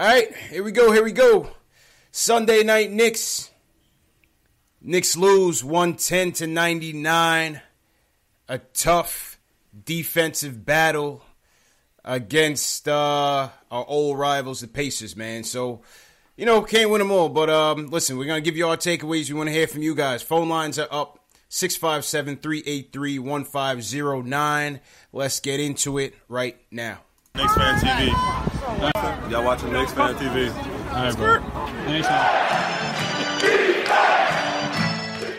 All right, here we go. Sunday night Knicks. Knicks lose 110-99. A tough defensive battle against our old rivals, the Pacers, man. So, you know, can't win them all. But listen, we're going to give you our takeaways. We want to hear from you guys. Phone lines are up, 657-383-1509. Let's get into it right now. Knicks Fan TV. Y'all watching Knicks Fan TV. All right, bro. Thanks,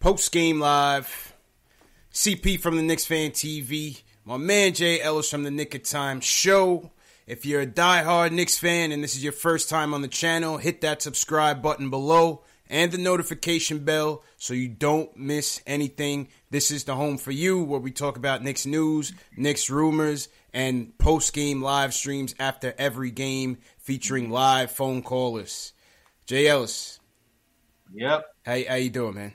post game live. CP from the Knicks Fan TV. My man Jay Ellis from the Nick of Time Show. If you're a diehard Knicks fan and this is your first time on the channel, hit that subscribe button below and the notification bell so you don't miss anything. This is the home for you where we talk about Knicks news, Knicks rumors, and post-game live streams after every game featuring live phone callers. Jay Ellis. Yep. How you doing, man?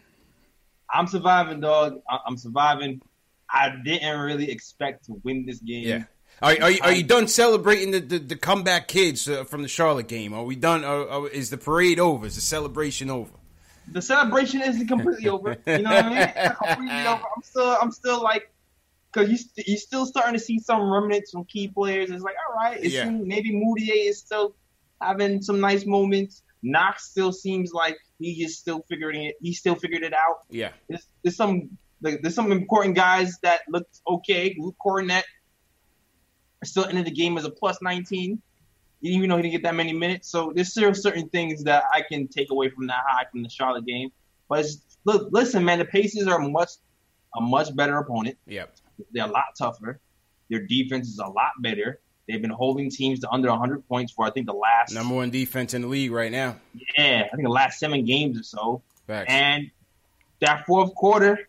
I'm surviving, dog. I'm surviving. I didn't really expect to win this game. Yeah. Are you done celebrating the comeback kids from the Charlotte game? Are we done? Is the parade over? Is the celebration over? The celebration isn't completely over. You know what I mean? It's completely over. I'm still like, because you're still starting to see some remnants from key players. It's like, all right, maybe Moutier is still having some nice moments. Knox still seems like he still figured it out. Yeah, there's some important guys that looked okay. Luke Kornet still ended the game as a plus 19, even though he didn't get that many minutes. So there's still certain things that I can take away from that high from the Charlotte game. But look, listen, man, the Pacers are a much better opponent. Yep. They're a lot tougher. Their defense is a lot better. They've been holding teams to under 100 points for, I think, the last... Number one defense in the league right now. Yeah, I think the last 7 games or so. Facts. And that fourth quarter,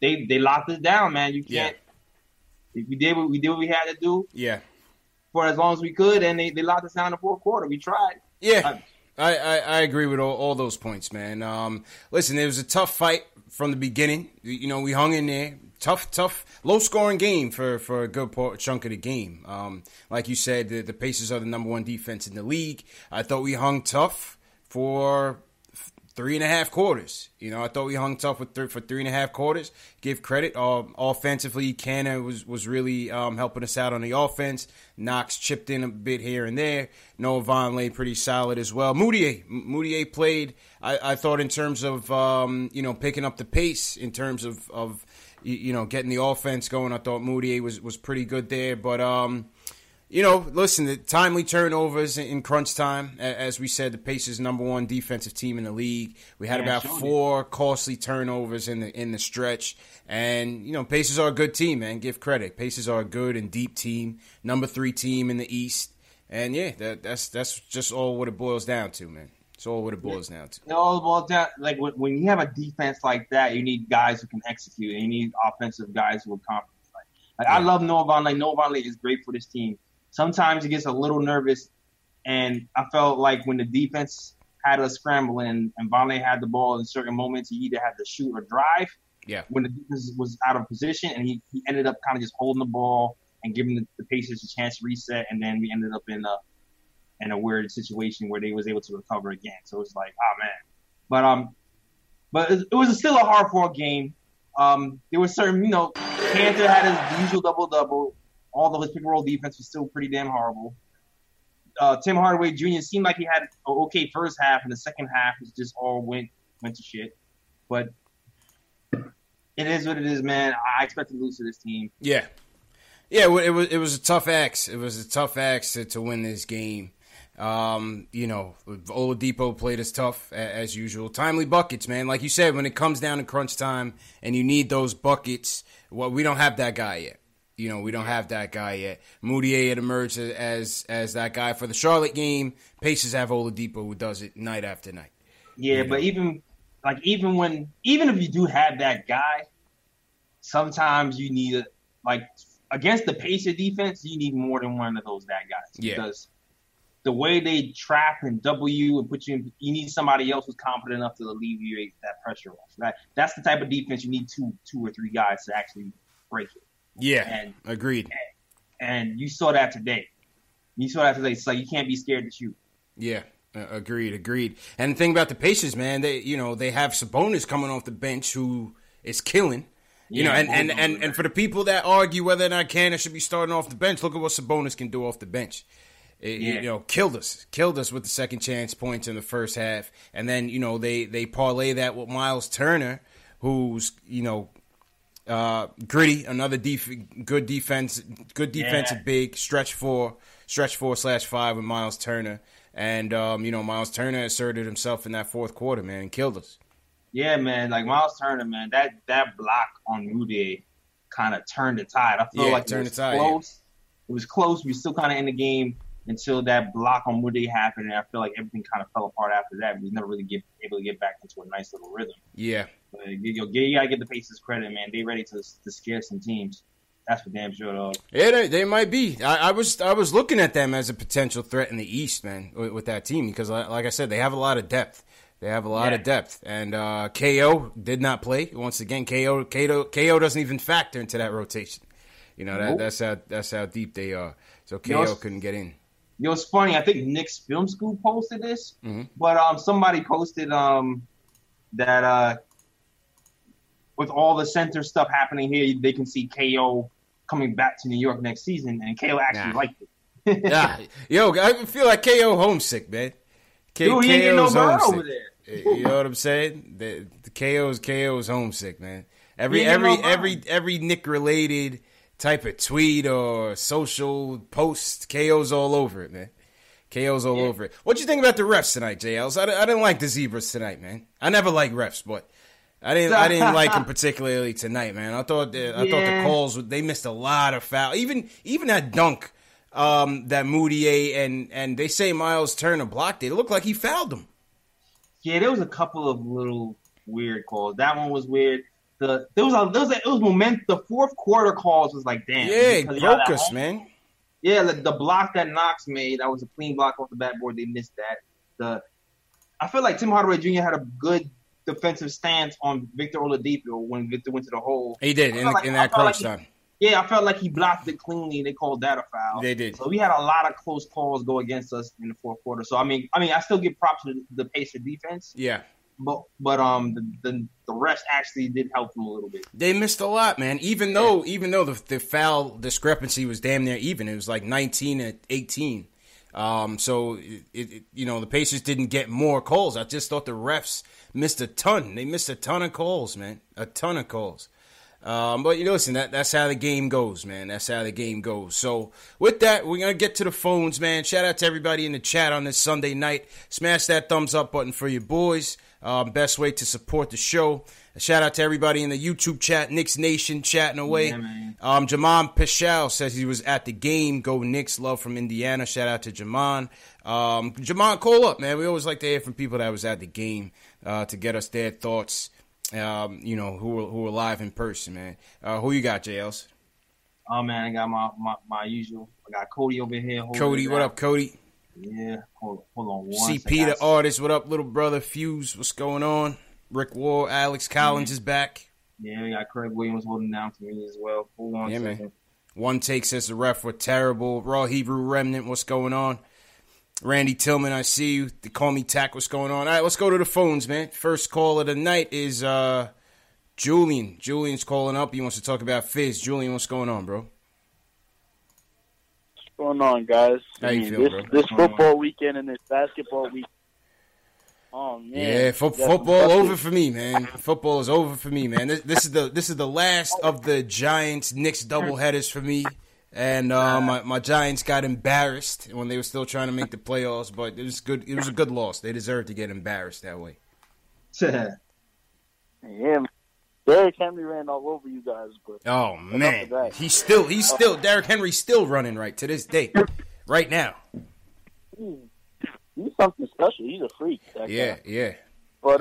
they locked it down, man. You can't... Yeah. We did what we had to do. Yeah. For as long as we could, and they locked us down in the fourth quarter. We tried. Yeah. I agree with all those points, man. Listen, it was a tough fight from the beginning. You know, we hung in there. Tough, low-scoring game for a good chunk of the game. Like you said, the Pacers are the number one defense in the league. I thought we hung tough for 3.5 quarters. You know, I thought we hung tough for 3.5 quarters. Give credit. Offensively, Canna was really helping us out on the offense. Knox chipped in a bit here and there. Noah Vonleh laid pretty solid as well. Moutier played, I thought, in terms of, picking up the pace in terms of getting the offense going. I thought Moutier was pretty good there. But, listen, the timely turnovers in crunch time. As we said, the Pacers number one defensive team in the league. We had about 4 costly turnovers in the stretch. And, Pacers are a good team, man. Give credit. Pacers are a good and deep team. Number 3 team in the East. And, yeah, that's just all what it boils down to, man. It's all what it boils down to. Like, when you have a defense like that, you need guys who can execute. And you need offensive guys who are confident. Like, Like, I love Noah Vonleh. Noah Vonleh is great for this team. Sometimes he gets a little nervous, and I felt like when the defense had us scrambling and Vonleh had the ball in certain moments, he either had to shoot or drive. Yeah. When the defense was out of position, and he ended up kind of just holding the ball and giving the Pacers a chance to reset, and then we ended up in a weird situation where they was able to recover again. So it was like, oh, man. But it was still a hard-fought game. There was certain, Kanter had his usual double-double. All of his pick-and-roll defense was still pretty damn horrible. Tim Hardaway Jr. seemed like he had an okay first half, and the second half was just all went to shit. But it is what it is, man. I expect to lose to this team. Yeah. Yeah, it was a tough axe. It was a tough axe to win this game. Oladipo played as tough as usual. Timely buckets, man. Like you said, when it comes down to crunch time and you need those buckets, well, we don't have that guy yet. We don't have that guy yet. Moutier had emerged as that guy for the Charlotte game. Pacers have Oladipo, who does it night after night. Yeah, but even if you do have that guy, sometimes you need against the Pacers defense, you need more than one of those bad guys. Yeah. Because the way they trap and double you and put you in, you need somebody else who's confident enough to alleviate that pressure off. Right? That's the type of defense you need two or three guys to actually break it. Yeah, agreed. And you saw that today. It's like you can't be scared to shoot. Yeah. Agreed. And the thing about the Pacers, man, they have Sabonis coming off the bench who is killing. And for the people that argue whether or not Canna should be starting off the bench, look at what Sabonis can do off the bench. Killed us with the second chance points in the first half. And then, they parlay that with Miles Turner, who's, gritty, another good defensive big, stretch 4/5 with Miles Turner. And, Miles Turner asserted himself in that fourth quarter, man, and killed us. Yeah, man. Like, Miles Turner, man, that block on Moutier kind of turned the tide. I feel like it was close. Yeah. It was close. We were still kind of in the game until that block on Moutier happened, and I feel like everything kind of fell apart after that. We never really able to get back into a nice little rhythm. Yeah. But you got to give the Pacers credit, man. They ready to scare some teams. That's for damn sure, though. Yeah, they might be. I was looking at them as a potential threat in the East, man, with that team because, like I said, they have a lot of depth. And KO did not play. Once again, KO doesn't even factor into that rotation. Nope. That's how deep they are. So KO couldn't get in. It's funny. I think Knicks Film School posted this, but somebody posted that with all the center stuff happening here, they can see KO coming back to New York next season, and KO actually liked it. Yeah, I feel like KO homesick, man. Dude, he ain't getting no girl over there. You know what I'm saying? The KO's homesick, man. Every Nick related type of tweet or social post, KO's all over it, man. KO's all over it. What'd you think about the refs tonight, Jay Ellis? I didn't like the Zebras tonight, man. I never like refs, but I didn't like them particularly tonight, man. I thought the calls, they missed a lot of fouls. Even that dunk. That Moutier and they say Miles Turner blocked it. It looked like he fouled him. Yeah, there was a couple of little weird calls. That one was weird. The fourth quarter calls was like, damn. Yeah, it broke us, man. Yeah, the block that Knox made, that was a clean block off the backboard. They missed that. I feel like Tim Hardaway Jr. had a good defensive stance on Victor Oladipo when Victor went to the hole. He did in that crunch time. Yeah, I felt like he blocked it cleanly. They called that a foul. They did. So we had a lot of close calls go against us in the fourth quarter. So I mean, I still give props to the Pacers defense. Yeah. But the refs actually did help them a little bit. They missed a lot, man. Even though the foul discrepancy was damn near even, it was like 19-18. So the Pacers didn't get more calls. I just thought the refs missed a ton. They missed a ton of calls, man. A ton of calls. But listen, that's how the game goes, man. That's how the game goes. So with that, we're going to get to the phones, man. Shout out to everybody in the chat on this Sunday night. Smash that thumbs up button for your boys. Best way to support the show. A shout out to everybody in the YouTube chat, Knicks Nation chatting away. Yeah, Jamon Pichal says he was at the game. Go Knicks, love from Indiana. Shout out to Jamon. Jamon, call up, man. We always like to hear from people that was at the game to get us their thoughts. Who were live in person, man. Who you got, JLs? Oh, man, I got my usual. I got Cody over here. Cody, what up, Cody? Yeah, hold on. CP, the artist. What up, little brother? Fuse, what's going on? Rick Wall, Alex Collins is back. Yeah, we got Craig Williams holding down for me as well. Hold on a second. Man. One take says the ref were terrible. Raw Hebrew Remnant, what's going on? Randy Tillman, I see you. They call me Tack, what's going on? All right, let's go to the phones, man. First call of the night is Julian. Julian's calling up. He wants to talk about Fizz. Julian, what's going on, bro? What's going on, guys? How you feel, bro? This football weekend and this basketball week. Oh, man. Yeah, football over for me, man. Football is over for me, man. This is the last of the Giants-Knicks doubleheaders for me. And my Giants got embarrassed when they were still trying to make the playoffs, but it was a good loss. They deserved to get embarrassed that way. Yeah, man. Derrick Henry ran all over you guys, but oh man, he's still Derrick Henry's still running right to this day, right now. He's something special. He's a freak. Yeah. But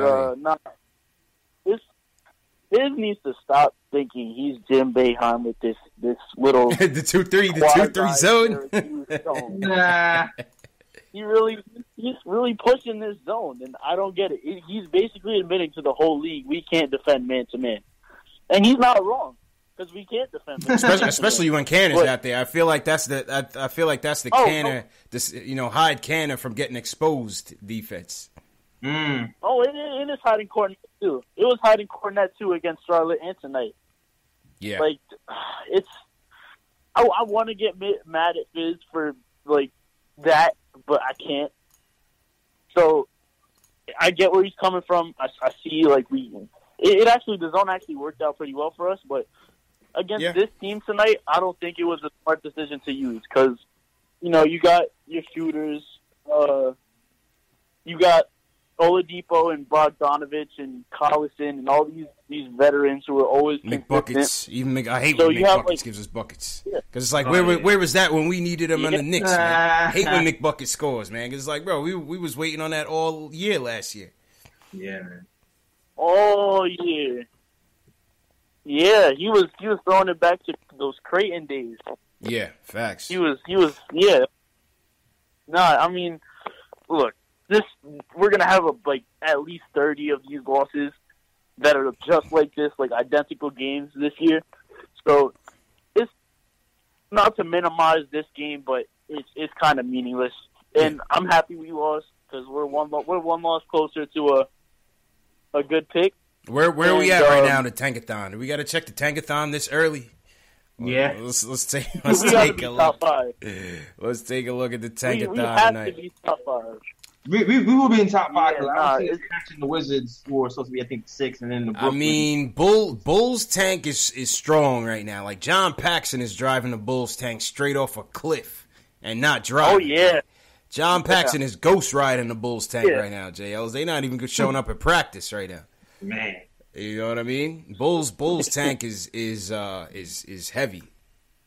Fizz needs to stop thinking he's Jim Boeheim with this little the 2-3 zone. Nah. He's really pushing this zone, and I don't get it. He's basically admitting to the whole league we can't defend man to man, and he's not wrong because we can't defend man to man. Especially when Canna's out there, I feel like that's the Canna, this, you know, hide Canna from getting exposed defense. Mm. Oh, it is hiding Kornet too. It was hiding Kornet too against Charlotte and tonight. Yeah, like it's. I want to get mad at Fizz for like that. But I can't. So I get where he's coming from. I see, like, the zone actually worked out pretty well for us. But against this team tonight, I don't think it was a smart decision to use because, you know, you got your shooters. You got Oladipo and Bogdanovich and Collison and all these veterans who are always McBuckets. I hate when McBuckets gives us buckets because it's like where was that when we needed him on the Knicks? Man. I hate when McBucket scores, man. Cause it's like, bro, we was waiting on that all year last year. Yeah, man. All year. Yeah, he was throwing it back to those Creighton days. Yeah, facts. He was. Nah, I mean, look. We're gonna have at least 30 of these losses that are just like this, like identical games this year. So it's not to minimize this game, but it's kind of meaningless. And I'm happy we lost because we're one loss closer to a good pick. Where are we at right now? The Tankathon. Do we got to check the Tankathon this early? Yeah, let's take a look. Let's take a look at the Tankathon we have tonight. To be top five. We will be in top five because I don't see us catching the Wizards, who are supposed to be, I think, 6, and then the Brooklyn. I mean, Bulls' tank is strong right now. Like, John Paxson is driving the Bulls' tank straight off a cliff and not driving. Oh, yeah. John Paxson is ghost riding the Bulls' tank right now, Jay Ellis. They're not even showing up at practice right now. Man. You know what I mean? Bulls' tank is heavy.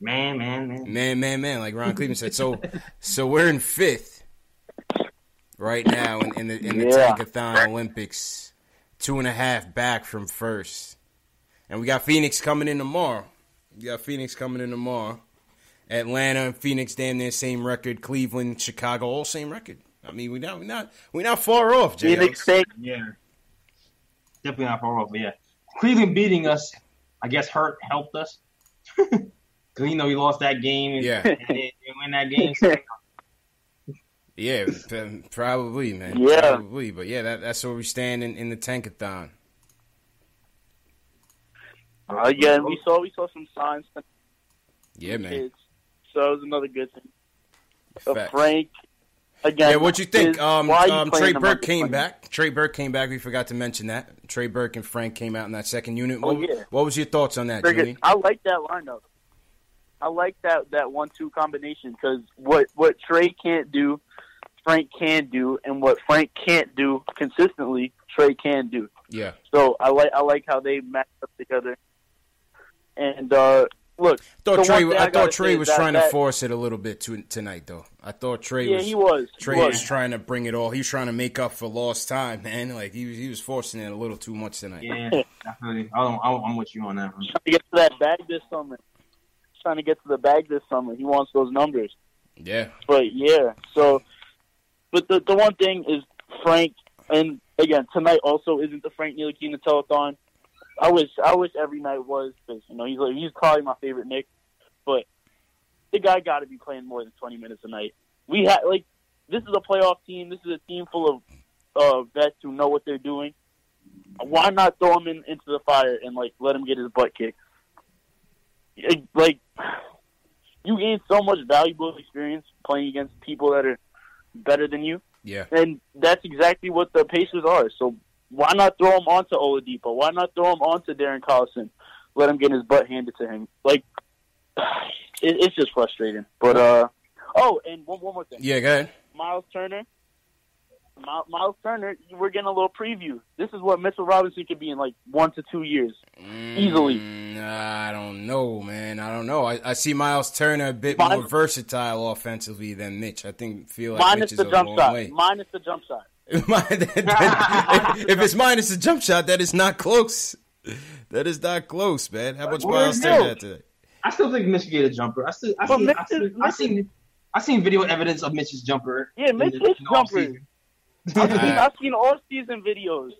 Man. Like Ron Cleveland said. So we're in 5th. Right now in the Tankathon Olympics, 2.5 back from first, and we got Phoenix coming in tomorrow. Atlanta and Phoenix, damn near same record. Cleveland, Chicago, all same record. I mean, we're not far off. Jay Phoenix, definitely not far off. But yeah, Cleveland beating us, I guess, helped us because we lost that game. Yeah, and win that game. So, yeah, probably, man. Yeah. Probably. But, yeah, that's where we stand in the Tankathon. Yeah, we saw some signs. Yeah, man. Kids, so that was another good thing. So Frank, again. Yeah, what you think? Trey Burke came back. We forgot to mention that. Trey Burke and Frank came out in that second unit. What was your thoughts on that, Jimmy? I like that lineup. I like that 1-2 combination because what Trey can't do, Frank can do, and what Frank can't do consistently, Trey can do. Yeah. So I like how they match up together. And look, I thought Trey was trying to force it a little bit tonight, though. I thought Trey was. Yeah, he was. Trey was trying to bring it all. He was trying to make up for lost time, man. Like he was forcing it a little too much tonight. Yeah, definitely. I'm with you on that one. Trying to get to that bag this summer. trying to get to the bag this summer. He wants those numbers. Yeah. But, yeah. So, but the one thing is Frank, and, again, tonight also isn't the Frank Ntilikina telethon. I wish every night was, because, you know, he's probably my favorite Knick. But the guy got to be playing more than 20 minutes a night. We had, like, this is a playoff team. This is a team full of vets who know what they're doing. Why not throw him into the fire and, like, let him get his butt kicked? Like, you gain so much valuable experience playing against people that are better than you. Yeah. And that's exactly what the Pacers are. So why not throw him onto Oladipo? Why not throw him onto Darren Collison? Let him get his butt handed to him. Like, it's just frustrating. But, oh, and one more thing. Yeah, go ahead. Miles Turner, we're getting a little preview. This is what Mitchell Robinson could be in, like, 1 to 2 years, easily. I don't know, man. I see Miles Turner a bit more versatile offensively than Mitch. I think Mitch is a long way. Minus the jump shot. If it's minus the jump shot, that is not close. That is not close, man. How much Miles Turner had today? I still think Mitch gave a jumper. I seen video evidence of Mitch's jumper. Yeah, Mitch's jumper. I've seen all-season videos.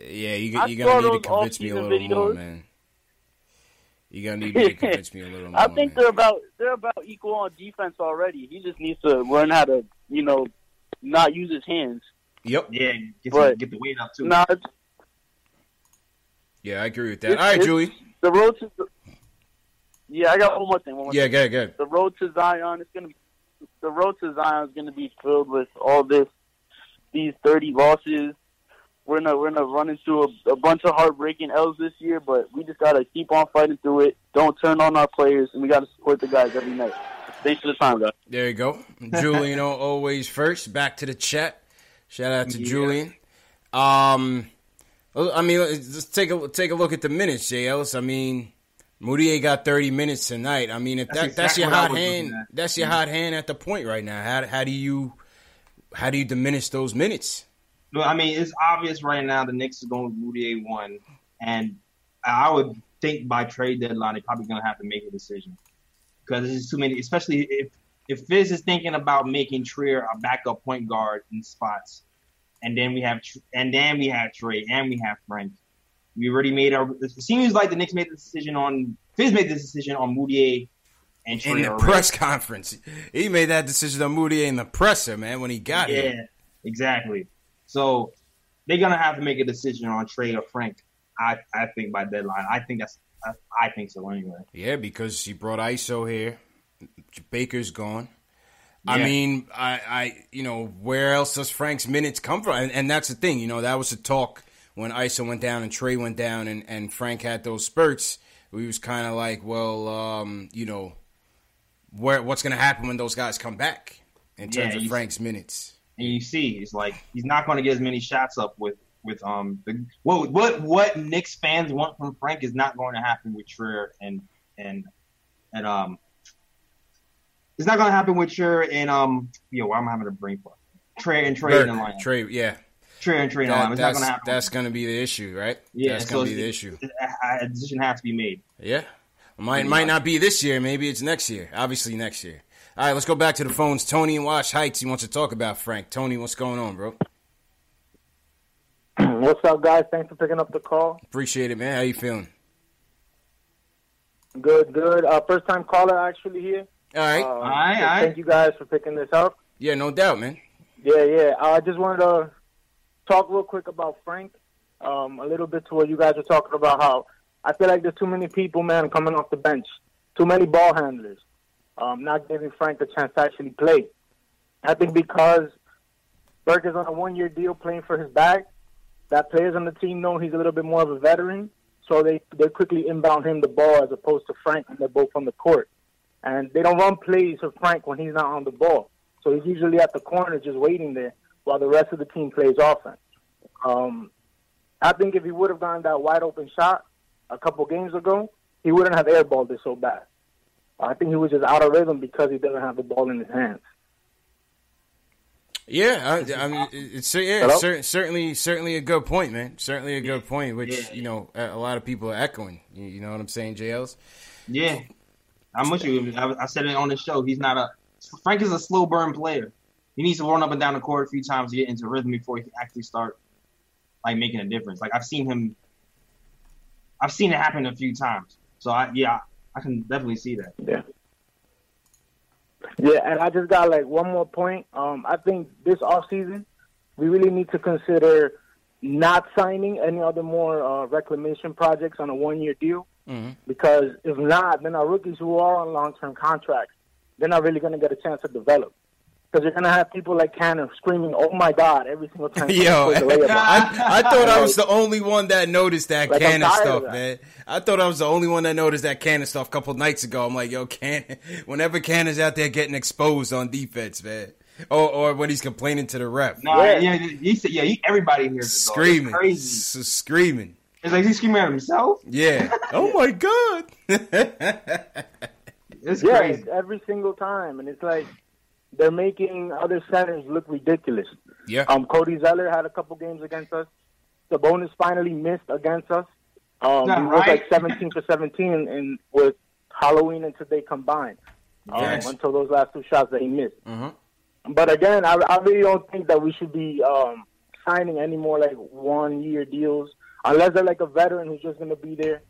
Yeah, you're going to need to convince me a little more, man. You're going to need to convince me a little more, I think they're about equal on defense already. He just needs to learn how to, you know, not use his hands. Yep. Yeah, get the weight up, too. Nah, yeah, I agree with that. All right, Julie. The road to... Yeah, I got one more thing. Yeah, good. The road to Zion is going to be filled with all this. These 30 losses, we're gonna run into a bunch of heartbreaking L's this year, but we just gotta keep on fighting through it. Don't turn on our players, and we gotta support the guys every night. Thanks for the time, guys. There you go, Julian. Always first. Back to the chat. Shout out to Julian. I mean, let's take a look at the minutes, Jay Ellis. I mean, Moutier got 30 minutes tonight. I mean, if that's your hot hand, that's your hot hand at the point right now. How do you diminish those minutes? No, I mean, it's obvious right now the Knicks is going with Moutier 1, and I would think by trade deadline they're probably going to have to make a decision because there's just too many, especially if Fizz is thinking about making Trier a backup point guard in spots, and then we have Trey, and we have Frank. We already made our – it seems like the Knicks made the decision on – Fizz made the decision on Moutier – in the press conference. He made that decision on Moutier in the presser, man, when he got here. Yeah, exactly. So they're going to have to make a decision on Trey or Frank, I think, by deadline. I think so anyway. Yeah, because you brought ISO here. Baker's gone. Yeah. I mean, I where else does Frank's minutes come from? And that's the thing, you know, that was the talk when ISO went down and Trey went down and Frank had those spurts. We was kind of like, well, what's going to happen when those guys come back in terms of Frank's minutes? And you see, it's like he's not going to get as many shots up what Knicks fans want from Frank is not going to happen with Trier and it's not going to happen with Trier and I'm having a brain fart. Trey and line. It's not going to happen. That's going to be the issue, right? Yeah, that's going to be the issue. A decision has to be made. Yeah. Might not be this year. Maybe it's next year. Obviously next year. All right, let's go back to the phones. Tony in Wash Heights, he wants to talk about Frank. Tony, what's going on, bro? What's up, guys? Thanks for picking up the call. Appreciate it, man. How you feeling? Good. First-time caller actually here. All right. Thank you guys for picking this up. Yeah, no doubt, man. Yeah. I just wanted to talk real quick about Frank, a little bit to what you guys were talking about, how I feel like there's too many people, man, coming off the bench. Too many ball handlers. Not giving Frank a chance to actually play. I think because Burke is on a one-year deal playing for his bag, that players on the team know he's a little bit more of a veteran, so they quickly inbound him the ball as opposed to Frank when they're both on the court. And they don't run plays for Frank when he's not on the ball. So he's usually at the corner just waiting there while the rest of the team plays offense. I think if he would have gotten that wide-open shot, a couple games ago, he wouldn't have airballed it so bad. I think he was just out of rhythm because he doesn't have the ball in his hands. Yeah, I mean, it's certainly a good point, man. Certainly a good point, which, you know, a lot of people are echoing. You know what I'm saying, JLs? Yeah. I'm with you. I said it on the show. Frank is a slow burn player. He needs to run up and down the court a few times to get into rhythm before he can actually start making a difference. I've seen it happen a few times. So I can definitely see that. Yeah. Yeah, and I just got one more point. I think this offseason, we really need to consider not signing any other more reclamation projects on a one-year deal. Mm-hmm. Because if not, then our rookies who are on long-term contracts, they're not really going to get a chance to develop. Because you're going to have people like Canna screaming, oh, my God, every single time. Yo, I thought I was the only one that noticed that Canna stuff, man. I thought I was the only one that noticed that Canna stuff a couple nights ago. I'm like, yo, Canna, whenever Canna's out there getting exposed on defense, man, or when he's complaining to the ref. Everybody hears it. Screaming. It's crazy. Screaming. It's like he's screaming at himself? Yeah. Oh, my God. It's crazy. It's every single time, and it's like, they're making other centers look ridiculous. Yeah. Cody Zeller had a couple games against us. Sabonis finally missed against us. He was 17 for 17 and with Halloween and today combined. Yes. Until those last two shots that he missed. Mm-hmm. But again, I really don't think that we should be signing any more 1-year deals unless they're a veteran who's just going to be there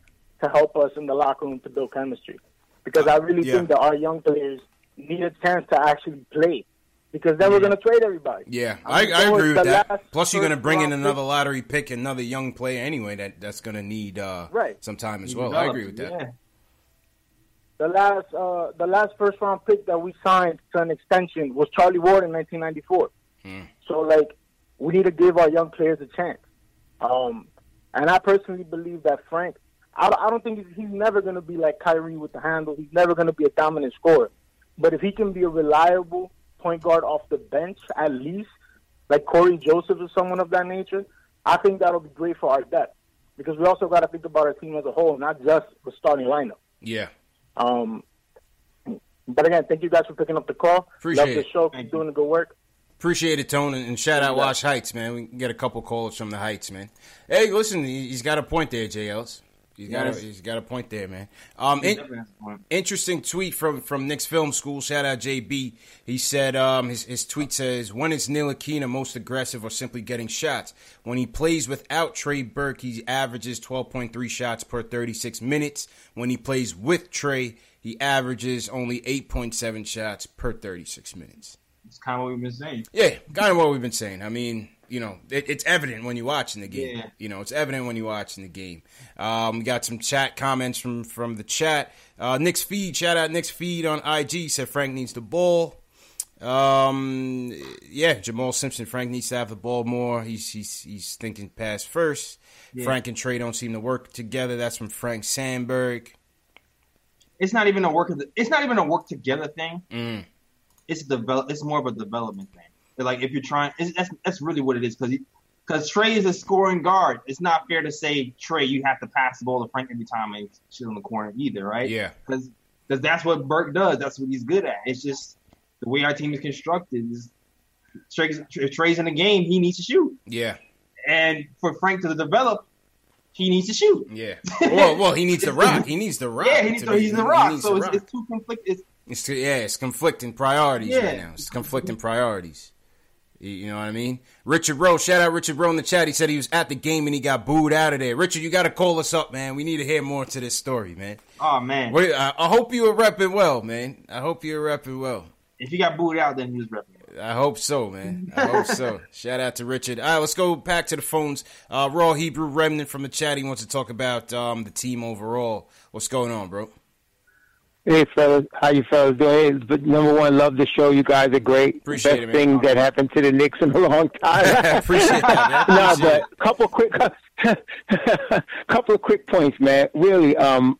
to help us in the locker room to build chemistry. Because I really think that our young players need a chance to actually play, because then we're going to trade everybody. Yeah, I agree with that. Plus, you're going to bring in another lottery pick, another young player anyway that's going to need some time as well. I agree with that. Yeah. The last first round pick that we signed to an extension was Charlie Ward in 1994. So we need to give our young players a chance. And I personally believe that Frank, I don't think he's never going to be like Kyrie with the handle. He's never going to be a dominant scorer. But if he can be a reliable point guard off the bench, at least, like Corey Joseph or someone of that nature, I think that'll be great for our depth. Because we also got to think about our team as a whole, not just the starting lineup. Yeah. But again, thank you guys for picking up the call. Appreciate it. Love the show. Keep doing the good work. Appreciate it, Tone, and shout out Wash Heights, man. We can get a couple calls from the Heights, man. Hey, listen, he's got a point there, Jay Ellis. He's got a point there, man. Interesting tweet from Knicks Film School. Shout out JB. He said his tweet says, when is Neal Akina most aggressive or simply getting shots? When he plays without Trey Burke, he averages 12.3 shots per 36 minutes. When he plays with Trey, he averages only 8.7 shots per 36 minutes. That's kind of what we've been saying. Yeah, kind of what we've been saying. I mean, it's evident when you're watching the game. Yeah. It's evident when you're watching the game. We got some chat comments from the chat. Nick's Feed, shout out Nick's Feed on IG, said Frank needs the ball. Jamal Simpson, Frank needs to have the ball more. He's thinking pass first. Yeah. Frank and Trey don't seem to work together. That's from Frank Sandberg. It's not even a work. It's not even a work together thing. Mm. It's more of a development thing. If you're trying, that's really what it is. Because Trey is a scoring guard. It's not fair to say, Trey, you have to pass the ball to Frank every time and shit on the corner either, right? Yeah. Because that's what Burke does. That's what he's good at. It's just the way our team is constructed. If Trey's in the game, he needs to shoot. Yeah. And for Frank to develop, he needs to shoot. Yeah. Well, he needs to rock. He needs to rock. Yeah, he's the rock. So it's too conflicted. It's conflicting priorities right now. It's conflicting priorities. You know what I mean? Richard Rowe, shout out Richard Rowe in the chat. He said he was at the game and he got booed out of there. Richard, you got to call us up, man. We need to hear more to this story, man. Oh, man. I hope you were repping well, man. I hope you were repping well. If you got booed out, then he was repping well. I hope so, man. I hope so. Shout out to Richard. All right, let's go back to the phones. Raw Hebrew Remnant from the chat. He wants to talk about the team overall. What's going on, bro? Hey, fellas. How you fellas doing? Hey, number one, love the show. You guys are great. Appreciate Best it, man. Thing that happened to the Knicks in a long time. Appreciate that, man. But couple of quick points, man. Really, I'm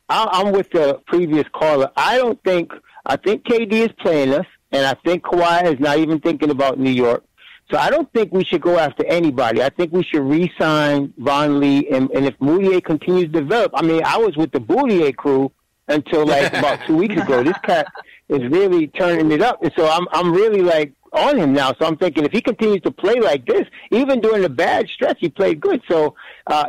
with the previous caller. I think KD is playing us, and I think Kawhi is not even thinking about New York. So I don't think we should go after anybody. I think we should re-sign Von Lee, and if Moutier continues to develop, I was with the Moutier crew until about 2 weeks ago. This cat is really turning it up. And so I'm really on him now. So I'm thinking if he continues to play like this, even during the bad stretch, he played good. So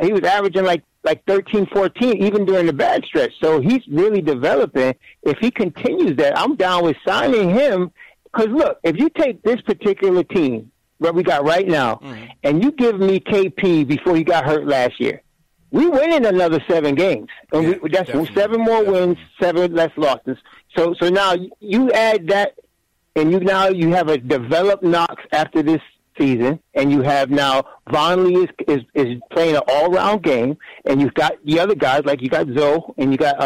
he was averaging like 13, 14, even during the bad stretch. So he's really developing. If he continues that, I'm down with signing him. Because, look, if you take this particular team, what we got right now, and you give me KP before he got hurt last year, we win in another 7 games. And yeah, that's 7 more wins, 7 less losses. So now you add that, and you have a developed Knox after this season, and you have now Vonley is playing an all-round game, and you've got the other guys, like you got Zoe, and you got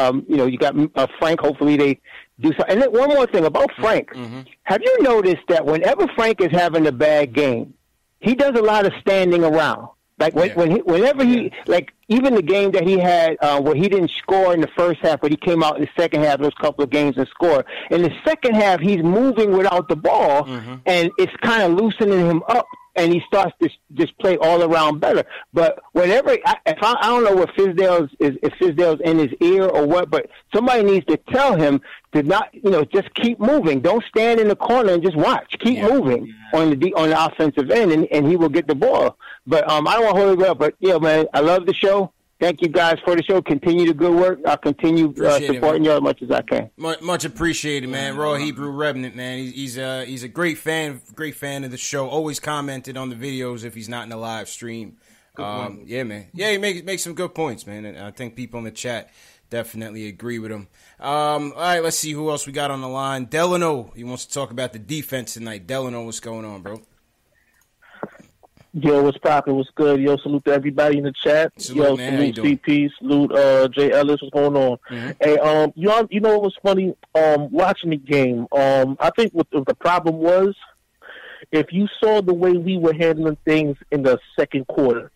Frank. Hopefully they do something. And then one more thing about Frank. Mm-hmm. Have you noticed that whenever Frank is having a bad game, he does a lot of standing around? Like even the game that he had where he didn't score in the first half, but he came out in the second half those couple of games and scored. In the second half, he's moving without the ball, and it's kind of loosening him up, and he starts to just play all around better. But whenever I don't know what Fizdale's in his ear or what, but somebody needs to tell him to not just keep moving. Don't stand in the corner and just watch. Keep moving on the offensive end, and he will get the ball. But I don't want to hold it up. But man, I love the show. Thank you guys for the show. Continue the good work. I'll continue supporting you as much as I can. Much appreciated, man. Raw Hebrew Remnant, man. He's a great fan of the show. Always commented on the videos if he's not in the live stream. Yeah, man. Yeah, he makes some good points, man. And I think people in the chat definitely agree with him. All right, let's see who else we got on the line. Delano, he wants to talk about the defense tonight. Delano, what's going on, bro? Yo, what's poppin'? What's good? Yo, salute to everybody in the chat. Yo, salute CP, salute Jay Ellis. What's going on? Mm-hmm. Hey, you know what was funny? Watching the game, I think what the problem was, if you saw the way we were handling things in the second quarter,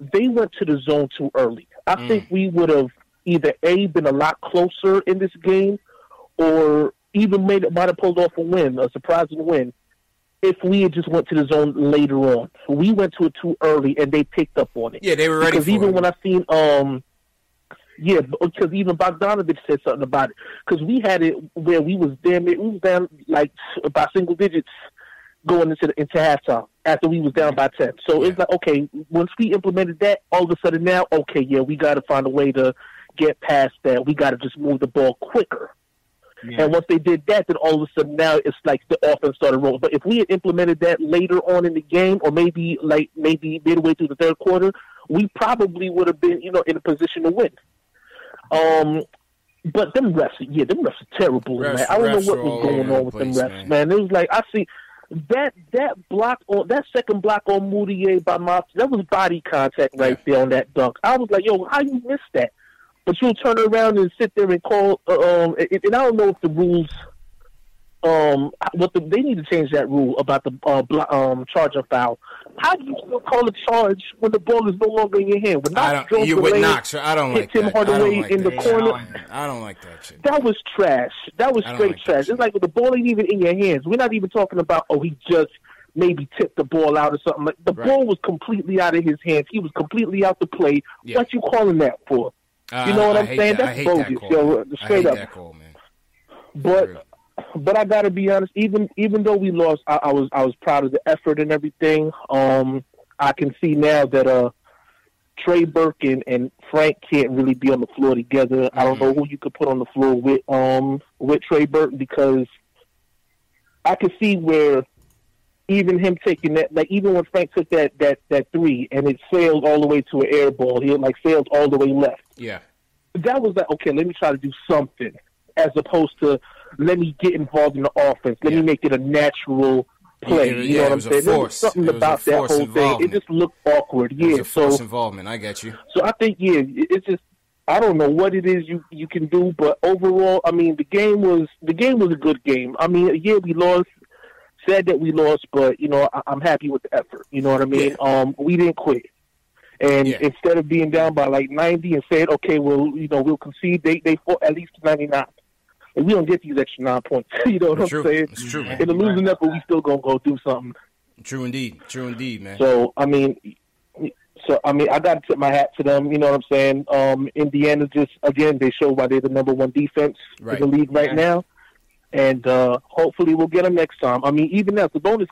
they went to the zone too early. I think we would have either A, been a lot closer in this game, or even might have pulled off a surprising win. If we had just went to the zone later on. We went to it too early, and they picked up on it. Yeah, they were ready for it. Because even when I seen because even Bogdanovich said something about it. Because we had it where we was down like by single digits going into halftime after we was down by 10. So it's like, okay, once we implemented that, all of a sudden now, okay, yeah, we got to find a way to get past that. We got to just move the ball quicker. Yeah. And once they did that, then all of a sudden now it's like the offense started rolling. But if we had implemented that later on in the game, or maybe midway through the third quarter, we probably would have been in a position to win. But them refs are terrible. Man. I don't know what was going on with them refs, man. It was like I see that block on that second block on Moutier by Moutier, that was body contact right there on that dunk. I was like, yo, how you miss that? But you'll turn around and sit there and call. And I don't know if the rules, they need to change that rule about the charge and foul. How do you still call a charge when the ball is no longer in your hand? When Knox dropped the lane, I don't like that. Hit Tim Hardaway in the corner. I don't like that shit. That was trash. That was straight trash. It's like the ball ain't even in your hands. We're not even talking about he just maybe tipped the ball out or something. Like the ball was completely out of his hands. He was completely out the play. Yeah. What you calling that for? You know what I'm saying? That's bogus, yo. Straight up. I hate that call, man. But I gotta be honest. Even though we lost, I was proud of the effort and everything. I can see now that Trey Burke and Frank can't really be on the floor together. Mm-hmm. I don't know who you could put on the floor with Trey Burke, because I could see where even him taking that, like even when Frank took that three and it sailed all the way to an air ball, he sailed all the way left. Yeah, that was like, okay, let me try to do something as opposed to let me get involved in the offense. Let me make it a natural play. You know what I'm saying? There was something about that whole thing. It just looked awkward. It was a forced involvement. I get you. So I think it's just, I don't know what it is you can do, but overall, I mean, the game was a good game. I mean, we lost. Said that we lost, but I'm happy with the effort. You know what I mean? Yeah. We didn't quit, and instead of being down by like 90 and saying, "Okay, well, we'll concede," they fought at least 99, and we don't get these extra 9 points. You know what I'm saying? It's true. Man. In the losing effort, we still gonna go do something. True indeed, man. So I mean, I gotta tip my hat to them. You know what I'm saying? Indiana, just again, they show why they're the number 1 defense in the league right now. And hopefully we'll get him next time. I mean, even now, Sabonis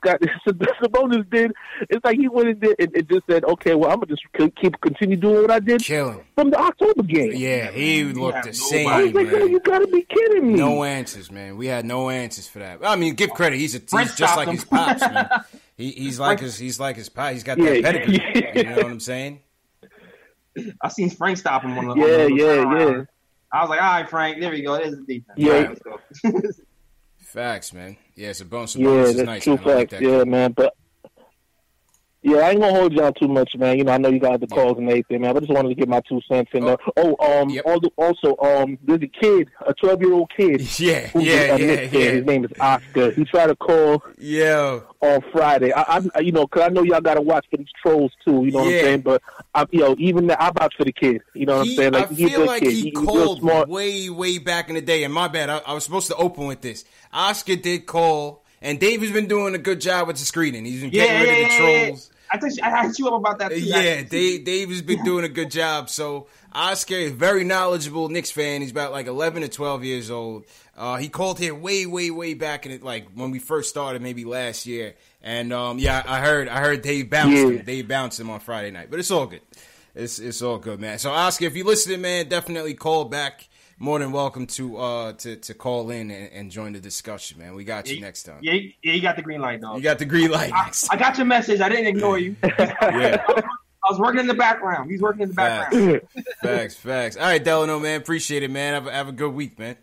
did. It's like he went and did and just said, okay, well, I'm going to just continue doing what I did from the October game. Yeah, he looked the same. I was like, man, you got to be kidding me. No answers, man. We had no answers for that. I mean, give credit. He's just like his pops, man. He's like his pops. He's got that pedigree. Yeah. You know what I'm saying? I seen Frank stop him on the Yeah. I was like, all right, Frank, there we go. There's the defense. Yeah. All right, let's go. Facts, man. Yeah, it's a bonus. Yeah, that's true facts. Yeah, man. But, yeah, I ain't going to hold y'all too much, man. You know, I know you got the calls and everything, man. I just wanted to get my 2 cents in there. Also, there's a kid, a 12-year-old kid. Yeah. His name is Oscar. He tried to call on Friday. I you know, because I know y'all got to watch for these trolls, too. You know what I'm saying? But, even now, I vouch for the kid. You know what I'm saying? Like, I feel like he called smart. way back in the day. And my bad, I was supposed to open with this. Oscar did call, and David's been doing a good job with the screening. He's been getting rid of the trolls. I think I hit you up about that too. Yeah, David's been doing a good job. So Oscar is a very knowledgeable Knicks fan. He's about like 11 or 12 years old. He called here way back in it, like when we first started, maybe last year. And I heard Dave bounced him. Dave bounced him on Friday night, but it's all good. It's all good, man. So Oscar, if you're listening, man, definitely call back. More than welcome to call in and join the discussion, man. We got you next time. Yeah, you got the green light, dog. You got the green light. I got your message. I didn't ignore you. I was working in the background. He's working in the background. Facts. All right, Delano, man. Appreciate it, man. Have a good week, man.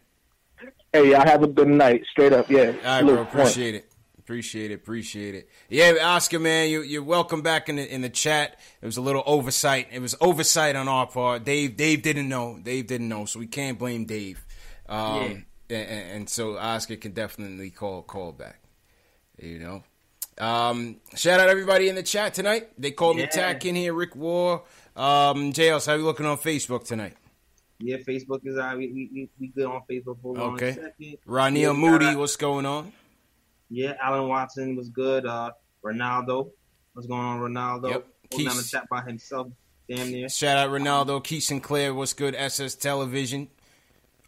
Hey, y'all have a good night. Straight up, yeah. All right, bro. Appreciate it. Appreciate it. Yeah, Oscar, man, you're welcome back in the chat. It was a little oversight. It was oversight on our part. Dave didn't know. So we can't blame Dave. And so Oscar can definitely call back. You know. Shout out everybody in the chat tonight. They called the attack in here. Rick War, Jay Ellis, how you looking on Facebook tonight? Yeah, Facebook is out. We good on Facebook. Hold on a second. Ronnie Moody, what's going on? Yeah, Alan Watson was good. Ronaldo. What's going on, Ronaldo? Yep. Holding down the chat by himself. Damn near. Shout out, Ronaldo. Keith Sinclair, what's good? SS Television.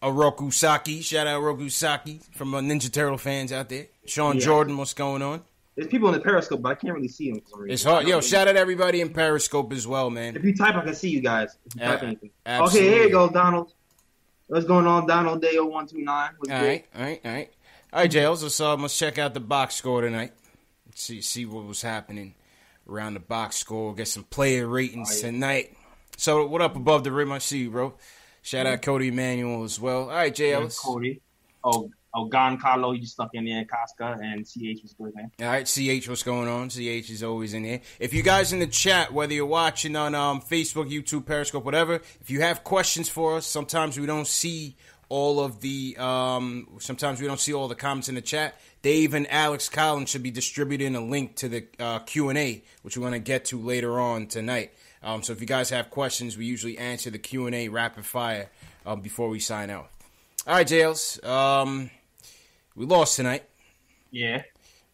Oroku Saki. Shout out, Oroku Saki from Ninja Turtle fans out there. Sean Jordan, what's going on? There's people in the Periscope, but I can't really see them. It's hard. Yo, shout out everybody in Periscope as well, man. If you type, I can see you guys. If you type anything. Absolutely. Okay, here you go, Donald. What's going on, Donald Day 0129? All right. All right, Jails, let's check out the box score tonight. Let's see what was happening around the box score. Get some player ratings tonight. So, what up above the rim? I see you, bro. Shout out Cody Emanuel as well. All right, Jails. Cody. Oh, Goncalo, you stuck in there in Casca, and CH was good, man. All right, CH, what's going on? CH is always in here. If you guys in the chat, whether you're watching on Facebook, YouTube, Periscope, whatever, if you have questions for us, sometimes we don't see all the comments in the chat. Dave and Alex Collins should be distributing a link to the Q&A, which we're going to get to later on tonight. So if you guys have questions, we usually answer the Q&A rapid fire before we sign out. All right, Jails. We lost tonight. Yeah.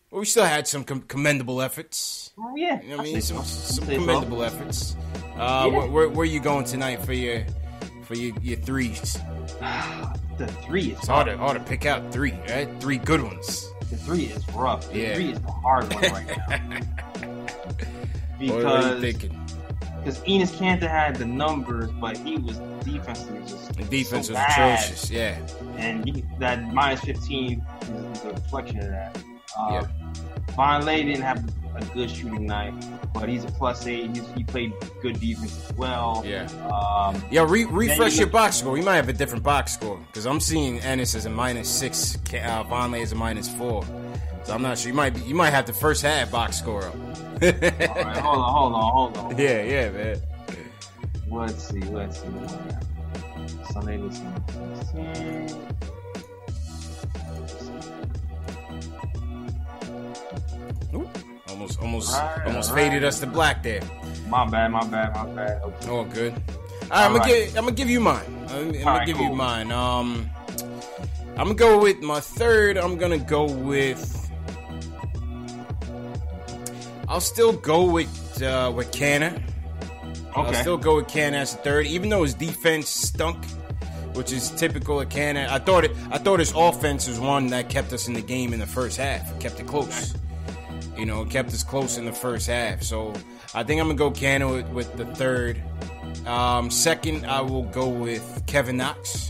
Well, we still had some commendable efforts. Oh, yeah. You know what I mean? Some commendable efforts. Where are you going tonight for your threes? The three is hard to pick out three, right? Three good ones. The three is rough. The three is the hard one right now. Because Enes Kanter had the numbers, but he was defensively just the defense was atrocious, and that -15 is a reflection of that. Bonley didn't have a good shooting night, but he's a +8. He played good defense as well. Refresh your box score. We might have a different box score because I'm seeing Ennis as a -6, Vonleh as a -4. So I'm not sure. You might have the first half box score up. All right, hold on. Yeah, man. Let's see. Sunday, listen. Almost faded us to black there. My bad. Okay. All good. I'm gonna give you mine. I'm gonna give you mine. I'm gonna go with my third. I'll still go with Canna. Okay. I'll still go with Canna as a third, even though his defense stunk. which is typical of Canna. I thought his offense was one that kept us in the game in the first half. It kept it close. You know, it kept us close in the first half. So I think I'm going to go Canna with the third. Second, I will go with Kevin Knox.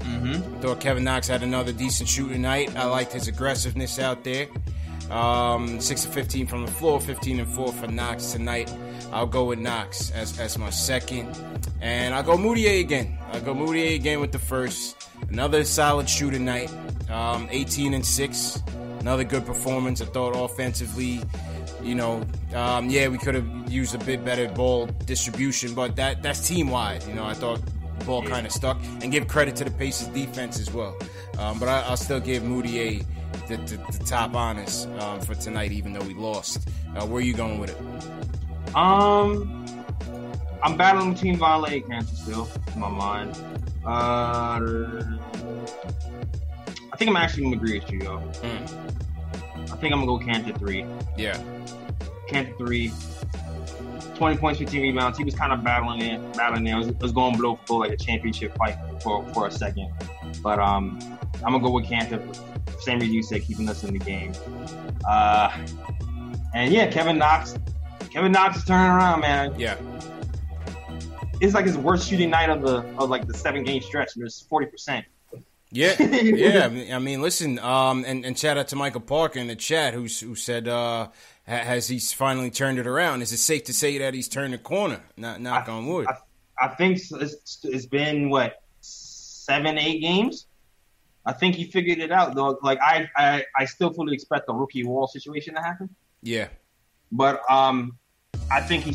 Mm-hmm. I thought Kevin Knox had another decent shooting night. I liked his aggressiveness out there. 6-15 from the floor, 15-4 for Knox tonight. I'll go with Knox as my second. And I'll go Moutier again. I'll go Moutier again with the first. Another solid shooting night. 18-6. Another good performance. I thought offensively, you know, we could have used a bit better ball distribution, but that's team-wide. You know, I thought ball kind of stuck. And give credit to the Pacers defense as well. But I'll still give Moutier the top honors for tonight, even though we lost. Where are you going with it? I'm battling between Violet and Kanter still in my mind. I think I'm actually going to agree with you, yo. I think I'm going to go Kanter 3. Yeah. Kanter 3. 20 points, 15 rebounds. He was kind of battling there. It was going blow for blow, like a championship fight for a second. But I'm going to go with Kanter. Same reason you said, keeping us in the game. Kevin Knox is turning around, man. Yeah. It's like his worst shooting night of the 7-game stretch. And it's 40%. Yeah, yeah. I mean, listen, and shout out to Michael Parker in the chat who said, has he finally turned it around? Is it safe to say that he's turned the corner? Knock on wood. I think it's been, 7-8 games? I think he figured it out, though. Like, I still fully expect the rookie wall situation to happen. Yeah. But I think he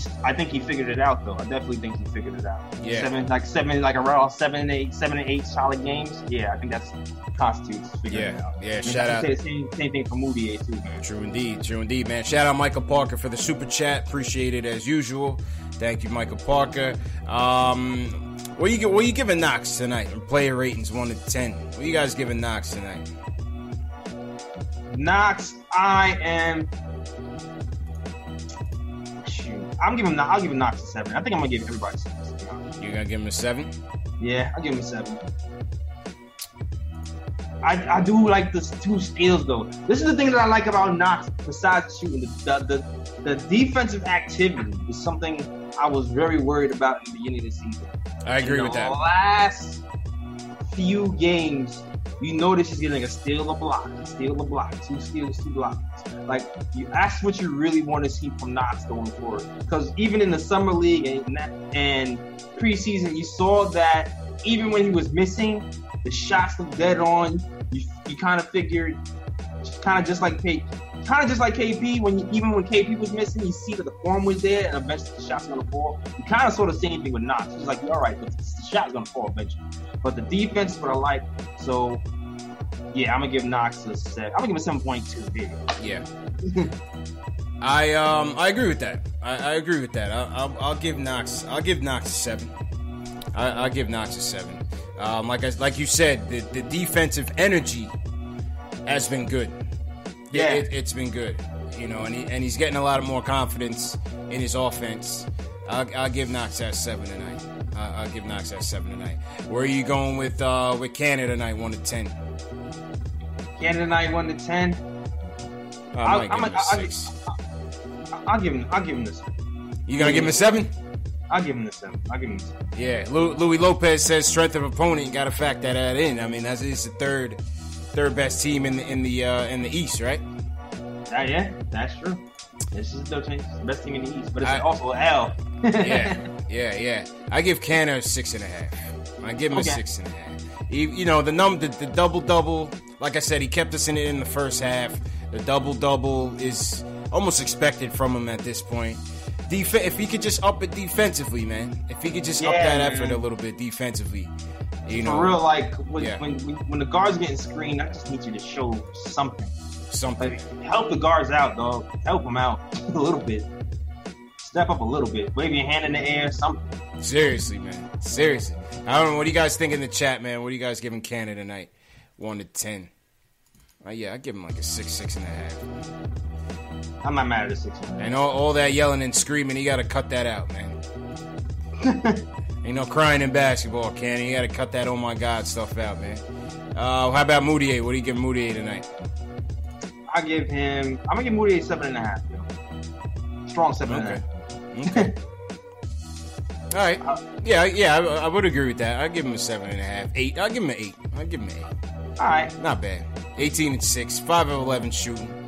figured it out, though. I definitely think he figured it out. Yeah. Seven and eight solid games. Yeah, I think that's constitutes figuring it out. Yeah, and shout out. Say the same thing for Moutier too, man. True indeed, man. Shout out Michael Parker for the super chat. Appreciate it as usual. Thank you, Michael Parker. What you giving Knox tonight? Player ratings 1 to 10. What you guys giving Knox tonight? Knox, I'll give him Knox a 7. I think I'm gonna give everybody 7. You're gonna give him a 7? Yeah, I'll give him a 7. I do like the 2 steals though. This is the thing that I like about Knox besides shooting. The defensive activity is something I was very worried about in the beginning of the season. I agree with that. The last few games, you notice he's getting a steal a block, 2 steals, 2 blocks. Like, that's what you really want to see from Knox going forward. Because even in the summer league and preseason, you saw that even when he was missing, the shots looked dead on. You kind of figured, kind of just like KP. Even when KP was missing, you see that the form was there, and eventually the shots gonna fall. You kind of saw the same thing with Knox. It's like, all right, but the shot's gonna fall eventually. But the defense for the life. So, yeah, I'm going to give Knox a 7. I'm going to give him 7.2. Baby. Yeah. I agree with that. I agree with that. I'll give Knox a 7. I'll give Knox a 7. Like you said, the defensive energy has been good. Yeah. It's been good. You know, and he's getting a lot of more confidence in his offense. I'll give Knox that 7 tonight. I'll give Knox that 7 tonight. Where are you going with Canna tonight, 1 to 10? Canna tonight, 1 to 10? I'll give him the 7. You going to give him a 7? I'll give him the 7. Yeah, Louis Lopez says strength of opponent. Got to fact that in. I mean, it's the third best team in the East, right? Yeah, that's true. This is the best team in the East, but it's also hell. Yeah. I give Canna a 6.5. I give him a 6.5. You know, the double-double, like I said, he kept us in it in the first half. The double-double is almost expected from him at this point. If he could just up it defensively, man. If he could just up that effort a little bit defensively. You know, for real, when the guard's getting screened, I just need you to show something. Like, help the guards out, dog. Help them out a little bit. Step up a little bit. Wave your hand in the air, something. Seriously, man. I don't know. What do you guys think in the chat, man? What are you guys giving Canna tonight? 1 to 10. I give him 6.5. I'm not mad at a 6.5. And all that yelling and screaming, you got to cut that out, man. Ain't no crying in basketball, Canna. You got to cut that oh my God stuff out, man. How about Moutier? What do you give Moutier tonight? I'm going to give Moutier 7.5. Yo. Strong 7.5. Okay. All right. Yeah, I would agree with that. I'd give him a 7.5. 8. I'll give him an 8. All right. Not bad. 18 and 6. 5 of 11 shooting.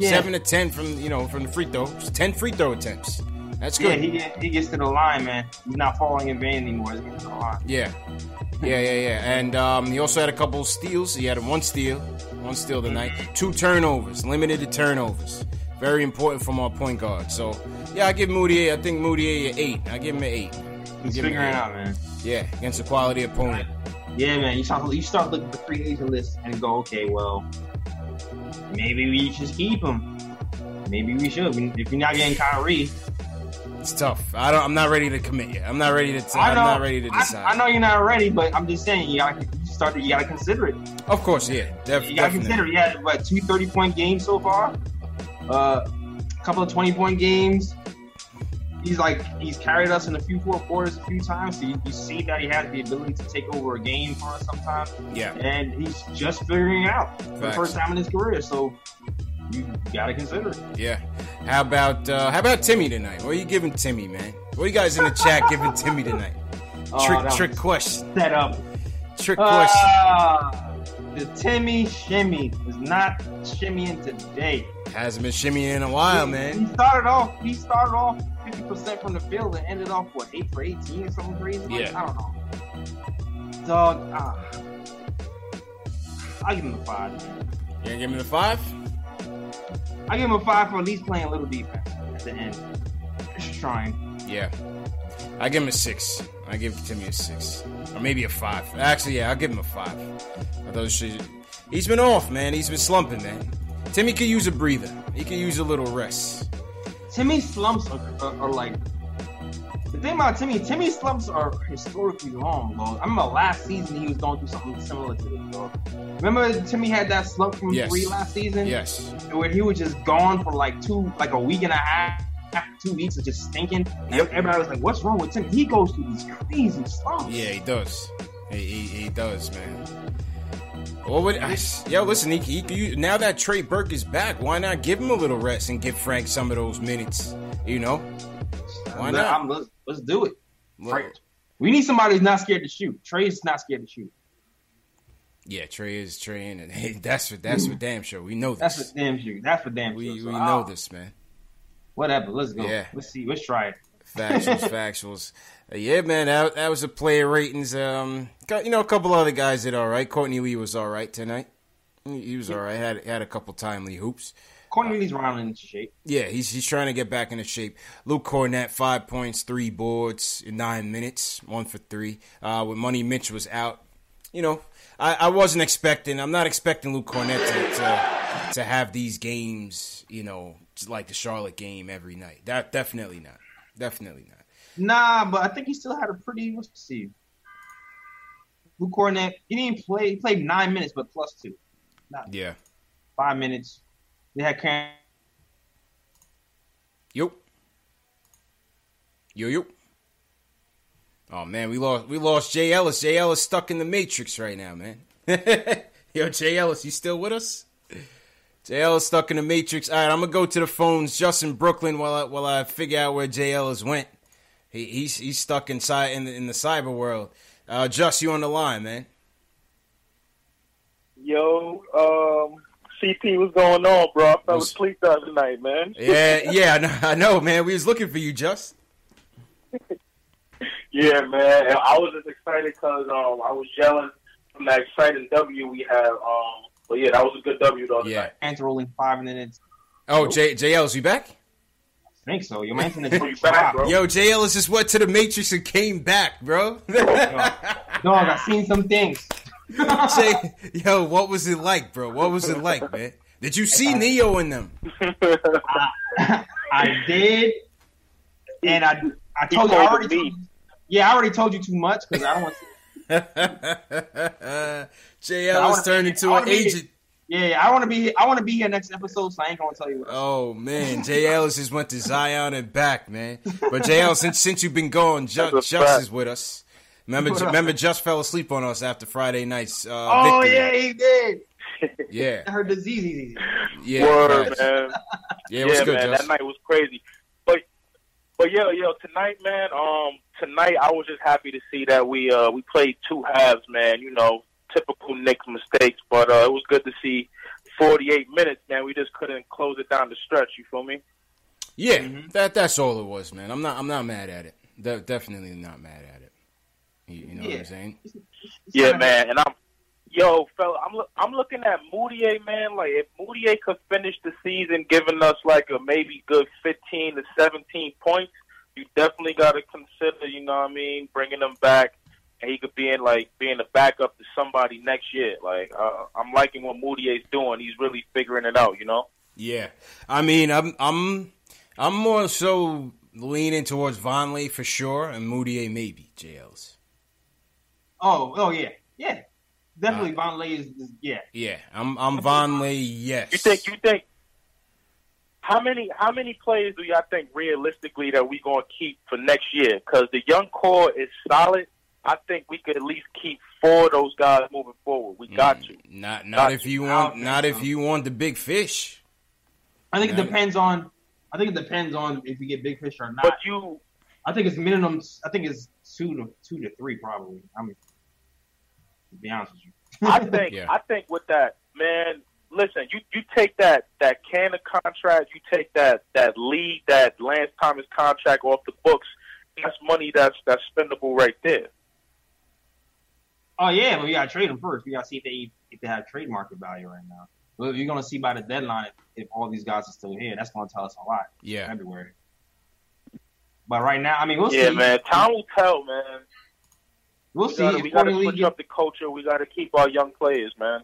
Yeah. 7 of 10 from the free throws. 10 free throw attempts. That's good. Yeah, he gets to the line, man. He's not falling in vain anymore. He's getting to the line. Yeah. And he also had a couple of steals. He had one steal tonight. 2 turnovers. Limited to turnovers. Very important from our point guard. So, yeah, I give Moutier. I think Moutier an 8. I give him an 8. He's figuring it out, man. Yeah, against a quality opponent. Yeah, man. You start looking at the free agent list and go, okay, well, maybe we should keep him. Maybe we should. If you're not getting Kyrie. It's tough. I'm not ready to commit yet. I'm not ready to decide. I know you're not ready, but I'm just saying you gotta consider it. Of course, yeah. You gotta consider it. Yeah, what, 2 30-point games so far? A couple of 20-point games. He's carried us in a few fourth quarters a few times. So you see that he has the ability to take over a game for us sometimes. Yeah. And he's just figuring it out for the first time in his career. So you gotta consider it. Yeah. How about Timmy tonight? What are you giving Timmy, man? What are you guys in the chat giving Timmy tonight? Trick question. Set up. Trick question. The Timmy shimmy is not shimmying today. Hasn't been shimmying in a while, man. He started off 50% from the field and ended off 8 for 18 or something crazy. Yeah. I don't know. Dog. I'll give him a 5. Man. You gonna give him the 5? I give him a 5 for at least playing a little defense at the end. Just trying. Yeah. I give him a 6. I give Timmy a 6. Or maybe a 5. Actually, yeah, I'll give him a 5. He's been off, man. He's been slumping, man. Timmy could use a breather. He could use a little rest. Timmy's slumps are like... The thing about Timmy's slumps are historically long, though. I remember last season he was going through something similar to this, though. Remember Timmy had that slump from 3 last season? Yes. Where he was just gone for a week and a half, 2 weeks of just stinking. Yep. Everybody was like, what's wrong with Timmy? He goes through these crazy slumps. Yeah, he does. He does, man. Listen, now that Trey Burke is back, why not give him a little rest and give Frank some of those minutes, Why not? Let's do it. Frank. We need somebody who's not scared to shoot. Trey's not scared to shoot. Yeah, Trey in, and that's for damn sure. We know this. That's for damn sure. So, we know this, man. Whatever. Let's go. Yeah. Let's see. Let's try it. Factuals. Yeah, man. That was the player ratings. A couple other guys did all right. Courtney Lee was all right tonight. He was all right. Had a couple timely hoops. Courtney Lee's rounding into shape. Yeah, he's trying to get back into shape. Luke Kornet, 5 points, 3 boards in 9 minutes, 1 for 3. When Money Mitch was out, I wasn't expecting. I'm not expecting Luke Kornet to have these games, like the Charlotte game every night. That definitely not. Nah, but I think he still had a pretty. Let's see. Luke Kornet, he didn't play. He played 9 minutes, but plus 2. Not 5 minutes. They had Canna. Yo. Oh man, we lost Jay Ellis. Jay Ellis stuck in the Matrix right now, man. Yo, Jay Ellis, you still with us? Jay Ellis stuck in the Matrix. All right, I'm gonna go to the phones. Just in Brooklyn, while I figure out where Jay Ellis went. He's stuck inside in the cyber world. Just you on the line, man. Yo. CP, what's going on, bro? I fell asleep the other night, man. Yeah, I know, man. We was looking for you, Just. Yeah, man. I was just excited because I was yelling from that exciting W we had. But yeah, that was a good W the other night. Hands rolling 5 minutes. Oh, JL, is you back? I think so. Your man's in the back, bro. Yo, JL just went to the Matrix and came back, bro. Dog, I've seen some things. Yo, what was it like, bro? What was it like, man? Did you see Neo in them? I did, and I told you. I already told you too much because I don't want to. JL is turning into an agent. Yeah, I want to be here next episode, so I ain't gonna tell you what. Oh man, Jay Ellis just went to Zion and back, man. But Jay Ellis, since you've been gone, Just is with us. Remember, Just fell asleep on us after Friday night's victory. Yeah, he did. Yeah, I heard the ZZ. Yeah, word, man. Yeah, what's good, man. Just? That night was crazy. But yo, tonight, man. Tonight I was just happy to see that we played two halves, man. You know, typical Knicks mistakes, but it was good to see 48 minutes, man. We just couldn't close it down the stretch. You feel me? Yeah, that's all it was, man. I'm not mad at it. Definitely not mad at it. You know what I'm saying? Yeah, man. And fella, I'm looking at Moutier, man. Like, if Moutier could finish the season giving us like a maybe good 15 to 17 points, you definitely got to consider, you know what I mean, bringing him back. And he could be in like being a backup to somebody next year. Like, I'm liking what Moutier's doing. He's really figuring it out, you know? Yeah, I mean, I'm more so leaning towards Vonleh for sure, and Moutier maybe. JL's. Oh yeah, definitely Vonleh is yeah. Yeah, I'm Vonleh. Yes. You think? How many players do y'all think realistically that we gonna keep for next year? Because the young core is solid. I think we could at least keep four of those guys moving forward. We got to. If you want the big fish. I think it depends on if you get big fish or not. But I think it's 2 to 3 probably. I mean, to be honest with you. I think with that, man, listen, you take that Canna contract, you take that Lee, that Lance Thomas contract off the books, that's money that's spendable right there. Oh yeah, but we gotta trade them first. We gotta see if they have trade market value right now. But you're gonna see by the deadline if all these guys are still here. That's gonna tell us a lot. Yeah, February. But right now, I mean, we'll see. Yeah, man, time will tell, man. We'll see. We gotta switch up the culture. We gotta keep our young players, man.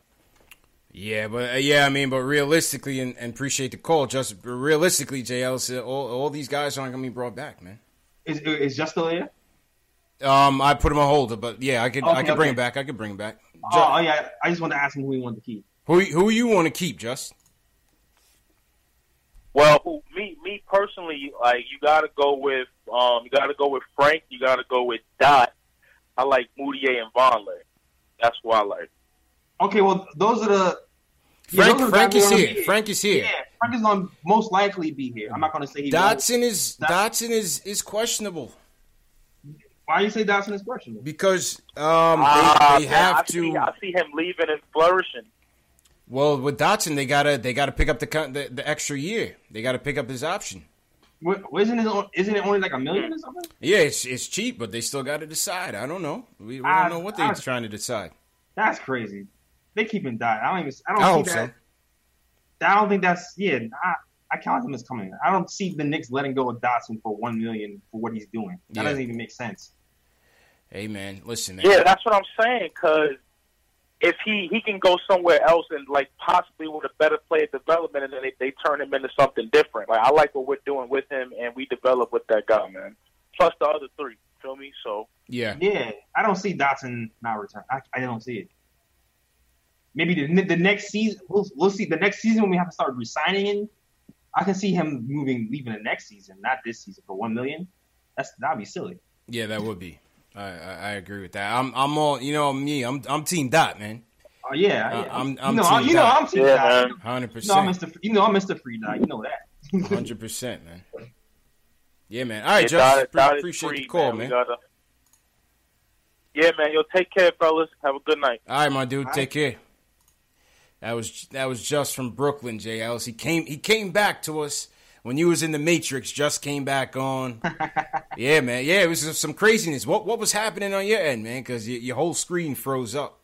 Yeah, but realistically, and appreciate the call. Just realistically, Jay Ellis, all these guys aren't gonna be brought back, man. Is Just still here? I put him on hold, but yeah, I could bring him back. Just, yeah, I just wanted to ask him who he wanted to keep. Who you want to keep, Just? Well, me personally, like you gotta go with Frank. You gotta go with Dot. I like Moutier and Vonleh. That's who I like. Okay, well, those are the Frank is here. Yeah, Frank is going to most likely be here. I'm not going to say he Dotson won't. Dotson is questionable. Why do you say Dotson is questionable? Because they have to. I see him leaving and flourishing. Well, with Dotson, they gotta pick up the extra year. They gotta pick up his option. Isn't it only like $1 million or something? Yeah, it's cheap, but they still gotta decide. I don't know. We don't know what they're trying to decide. That's crazy. They keep him dying. I hope so. I don't think that's I count him as coming. I don't see the Knicks letting go of Dotson for $1 million for what he's doing. That doesn't even make sense. Hey man, listen. Man. Yeah, that's what I'm saying. Because if he can go somewhere else and like possibly with a better player development, and then they turn him into something different. Like I like what we're doing with him, and we develop with that guy, man. Plus the other three, feel me? So yeah. I don't see Dotson not return. I don't see it. Maybe the next season we'll see. The next season when we have to start resigning him, I can see him leaving the next season, not this season for $1 million. That'd be silly. Yeah, that would be. I agree with that. I'm all me. I'm Team Dot, man. Oh yeah. I'm I'm Team Dot. 100%. I'm Mr. Free Dot. You know that. 100%, man. Yeah, man. All right, Josh. Appreciate the call, man. Yeah, man. Yo, take care, fellas. Have a good night. All right, my dude. Take care. That was Just from Brooklyn, Jay Ellis. He came back to us when you was in the Matrix. Just came back on. Yeah, man. Yeah, it was some craziness. What was happening on your end, man? Because your whole screen froze up.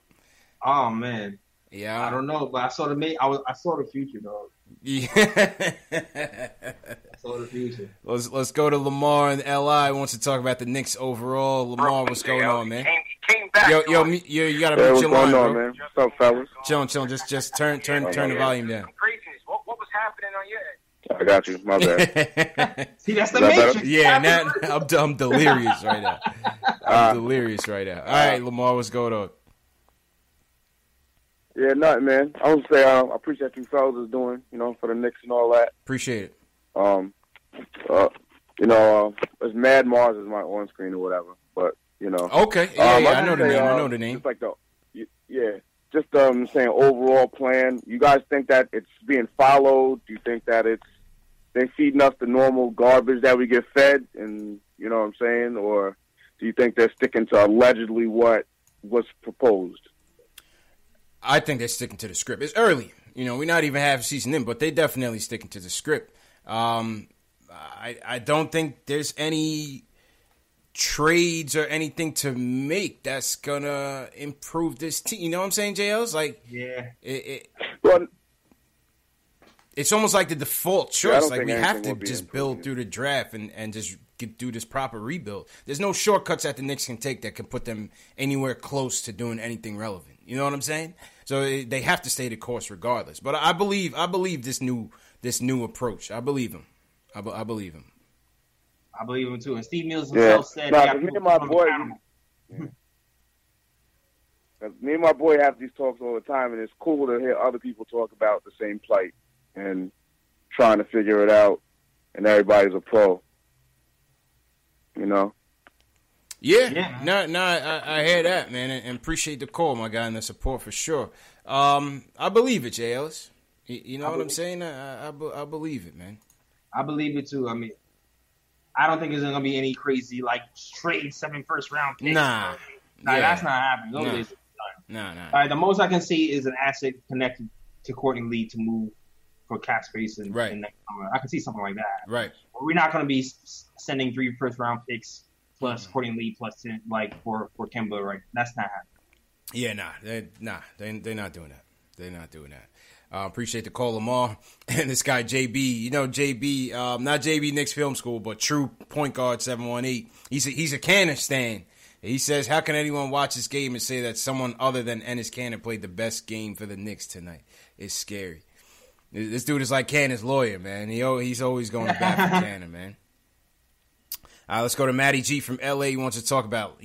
Oh man. Yeah. I don't know, but I saw I saw the future, dog. Yeah. I saw the future. Let's go to Lamar and L.I. wants to talk about the Knicks overall. Lamar, what's going on, man? Yo, you gotta mute your line, bro. Man? What's up, fellas? Chillin'. Just turn the volume down. What was happening on your end? I got you. My bad. See, that's the Matrix. Yeah, now I'm delirious right now. All right, Lamar, what's going on? Yeah, nothing, man. I want to say I appreciate you fellas is doing, you know, for the Knicks and all that. Appreciate it. You know, it's Mad Mars is my on-screen or whatever, but, you know. Okay, yeah, I know the name. Just like the, saying overall plan. You guys think that it's being followed? Do you think that it's they feeding us the normal garbage that we get fed? And you know what I'm saying? Or do you think they're sticking to allegedly what was proposed? I think they're sticking to the script. It's early. You know, we're not even half season in, but they're definitely sticking to the script. I don't think there's any trades or anything to make that's going to improve this team. You know what I'm saying, Jay Ellis? Like, yeah. It's almost like the default choice. Yeah, like, we have to just build through the draft and just get through this proper rebuild. There's no shortcuts that the Knicks can take that can put them anywhere close to doing anything relevant. You know what I'm saying? So they have to stay the course regardless. But I believe this new approach. I believe him. I believe him. I believe him too. And Steve Mills himself said, me and my boy have these talks all the time, and it's cool to hear other people talk about the same plight and trying to figure it out, and everybody's a pro. You know? Yeah. No, I hear that, man, and appreciate the call, my guy, and the support for sure. I believe it, Jay Ellis. You know what I'm saying? I believe it, man. I believe it too. I mean, I don't think there's going to be any crazy, like, trade 7 first-round picks. Nah, that's not happening. Nah. All right, the most I can see is an asset connected to Courtney Lee to move for cap space and next summer. I can see something like that. Right. But we're not going to be sending 3 first-round picks plus Courtney Lee plus 10, like, for Kemba, right? That's not happening. Yeah, They're not doing that. They're not doing that. Appreciate the call, Lamar. And this guy, JB. You know, JB, not JB Knicks Film School, but true point guard 718. He's a Canna stan. He says, how can anyone watch this game and say that someone other than Enes Kanter played the best game for the Knicks tonight? It's scary. This dude is like Canna's lawyer, man. He's always going back for Canna, man. All right, let's go to Matty G from L.A. You want to talk about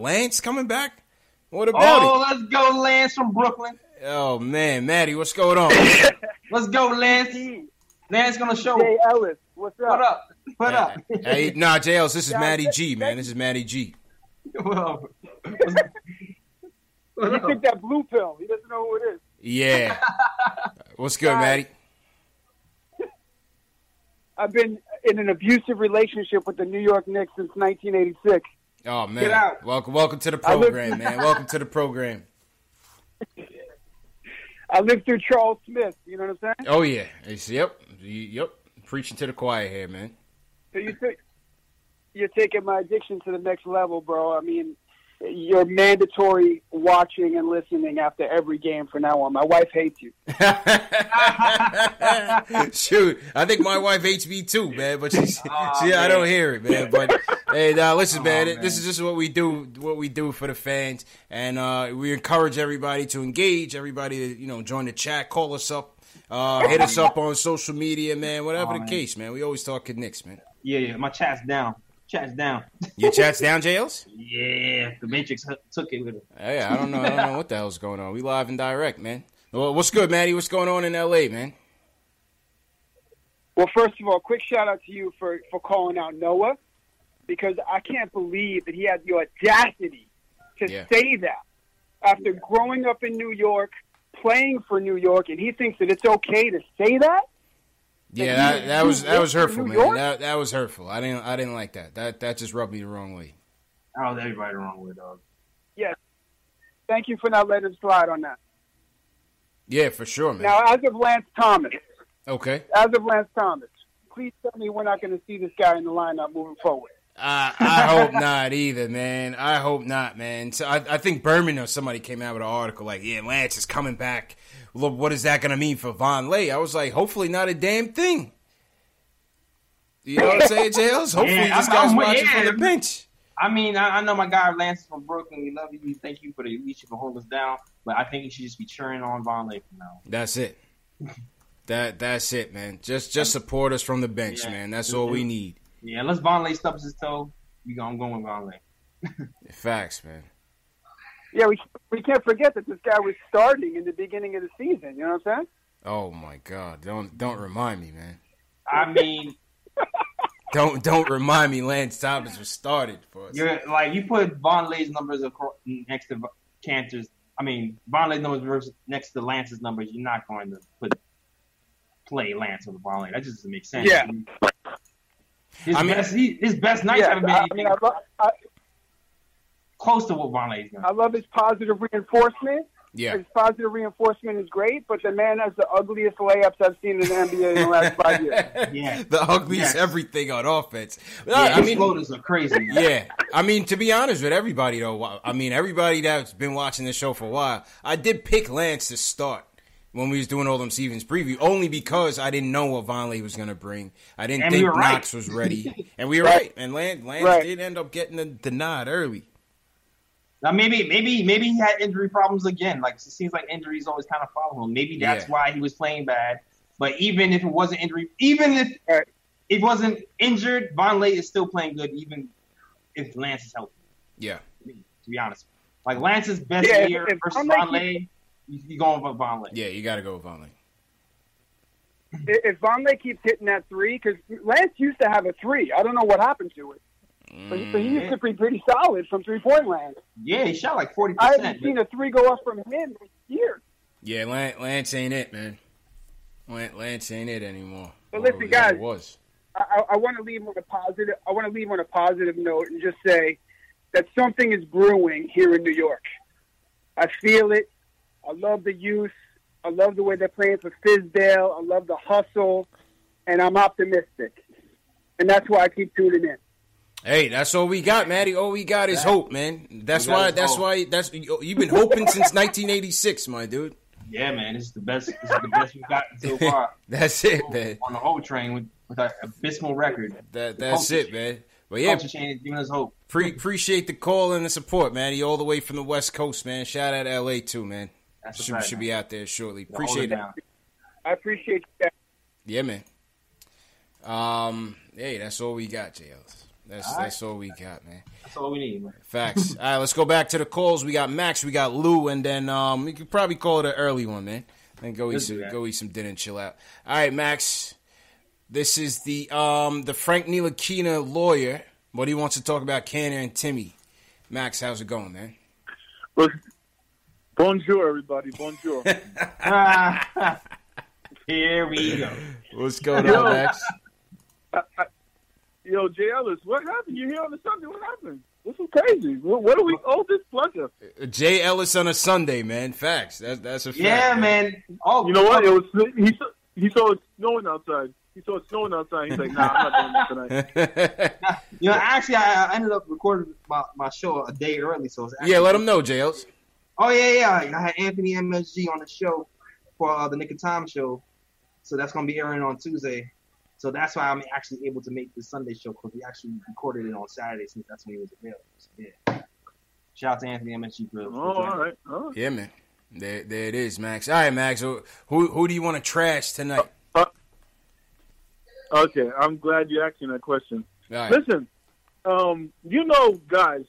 Lance coming back? What about it? Let's go Lance from Brooklyn. Oh, man, Maddie, what's going on? Let's go, Lance. Lance going to show. Jay Ellis, what's up? What up? Hey, nah, Jay Ellis, this is Matty G, man. This is Matty G. Well, he took that blue pill. He doesn't know who it is. Yeah. What's good, Maddie? I've been in an abusive relationship with the New York Knicks since 1986. Oh, man. Get out. Welcome to the program, man. Welcome to the program. I lived through Charles Smith, you know what I'm saying? Oh, yeah. Yep. Preaching to the choir here, man. So you're taking my addiction to the next level, bro. I mean, you're mandatory watching and listening after every game from now on. My wife hates you. Shoot. I think my wife hates me too, man. But man. I don't hear it, man. But hey, listen, man. This is just what we do for the fans. And we encourage everybody to engage, everybody to, you know, join the chat, call us up, hit us up on social media, man, whatever the case, man. We always talk Knicks, man. Yeah, my chat's down. Your chat's down, Jails? Yeah, the Matrix took it with him. Hey, I don't know what the hell's going on. We live and direct, man. Well, what's good, Maddie? What's going on in L.A., man? Well, first of all, quick shout-out to you for calling out Noah, because I can't believe that he had the audacity to say that after growing up in New York, playing for New York, and he thinks that it's okay to say that? Yeah, that was hurtful, man. That was hurtful. I didn't like that. That just rubbed me the wrong way. I rubbed everybody the wrong way, dog. Yeah. Thank you for not letting him slide on that. Yeah, for sure, man. Now, as of Lance Thomas, please tell me we're not going to see this guy in the lineup moving forward. I hope not either, man. I hope not, man. So I think Berman or somebody came out with an article like, yeah, Lance is coming back. Look, what is that going to mean for Vonleh? I was like, hopefully not a damn thing. You know what I'm saying, Jails? Hopefully this guy's watching from the bench. I mean, I know my guy Lance from Brooklyn. We love you. We thank you for the leadership and hold us down. But I think you should just be cheering on Vonleh from now. That's it. That's it, man. Just support us from the bench, man. That's all we need. Yeah, unless Vonleh stubs his toe, I'm going with Vonleh. Facts, man. Yeah, we can't forget that this guy was starting in the beginning of the season. You know what I'm saying? Oh my God! Don't remind me, man. I mean, don't remind me. Lance Thomas was started for us. You put Vonleh's numbers next to Kanter's. I mean, Vonleh's numbers versus next to Lance's numbers. You're not going to play Lance over Vonleh. That just doesn't make sense. Yeah. His best nights haven't been anything close to what Vonleh's done. I love his positive reinforcement. Yeah. His positive reinforcement is great, but the man has the ugliest layups I've seen in the NBA in the last 5 years. Yeah. The ugliest everything on offense. Yeah, I mean, floaters are crazy. Yeah. I mean, to be honest with everybody, though, I mean, everybody that's been watching this show for a while, I did pick Lance to start when we was doing all them Stevens preview, only because I didn't know what Vonleh was going to bring. I didn't think Knox was ready. And we were right. And Lance did end up getting the nod early. Now maybe he had injury problems again. Like, it seems like injuries always kind of follow him. Maybe that's why he was playing bad. But even if it wasn't injury, even if it wasn't injured, Vonleh is still playing good, even if Lance is healthy. Yeah, I mean, to be honest, like Lance's best year versus Vonleh, you're going with Vonleh. Yeah, you got to go with Vonleh. If Vonleh keeps hitting that three, because Lance used to have a three, I don't know what happened to it. But he used to be pretty solid from three-point land. Yeah, he shot like 40%. I haven't seen a three go up from him this year. Yeah, Lance ain't it, man. Lance ain't it anymore. But listen, guys, I want to leave on a positive. I want to leave on a positive note and just say that something is brewing here in New York. I feel it. I love the youth. I love the way they're playing for Fizdale. I love the hustle, and I'm optimistic, and that's why I keep tuning in. Hey, that's all we got, Matty. All we got is hope, man. That's why you've been hoping since 1986, my dude. Yeah, man. This is the best we've gotten so far. That's it, man. On the whole train with an abysmal record. That's it, man. But yeah, culture change is giving us hope. Appreciate the call and the support, Matty, all the way from the West Coast, man. Shout out to LA too, man. Should be out there shortly. Appreciate it. I appreciate that. Yeah, man. Hey, that's all we got, Jay Ellis. That's all we got, man. That's all we need, man. Facts. All right, let's go back to the calls. We got Max, we got Lou, and then we could probably call it an early one, man. Then go eat some dinner and chill out. All right, Max. This is the Frank Ntilikina lawyer. What he wants to talk about Canna and Timmy. Max, how's it going, man? Well, bonjour, everybody. Bonjour. Here we go. What's going on, Max? Yo, Jay Ellis, what happened? You here on a Sunday? What happened? This is crazy. What do we owe this pleasure? Jay Ellis on a Sunday, man. Facts. That's a fact. Yeah, man. Oh, you know what? It was he saw it snowing outside. He's like, nah, I'm not doing that tonight. You know, actually, I ended up recording my show a day early, so it's actually let him know, Jay Ellis. Oh yeah. I had Anthony MSG on the show for the Nick of Time show, so that's gonna be airing on Tuesday. So that's why I'm actually able to make this Sunday show, because we actually recorded it on Saturday since that's when he was available. So, yeah. Shout out to Anthony MSG for all right. Oh. Yeah, man. There it is, Max. All right, Max. Who do you want to trash tonight? Okay, I'm glad you're asking that question. Right. Listen, guys,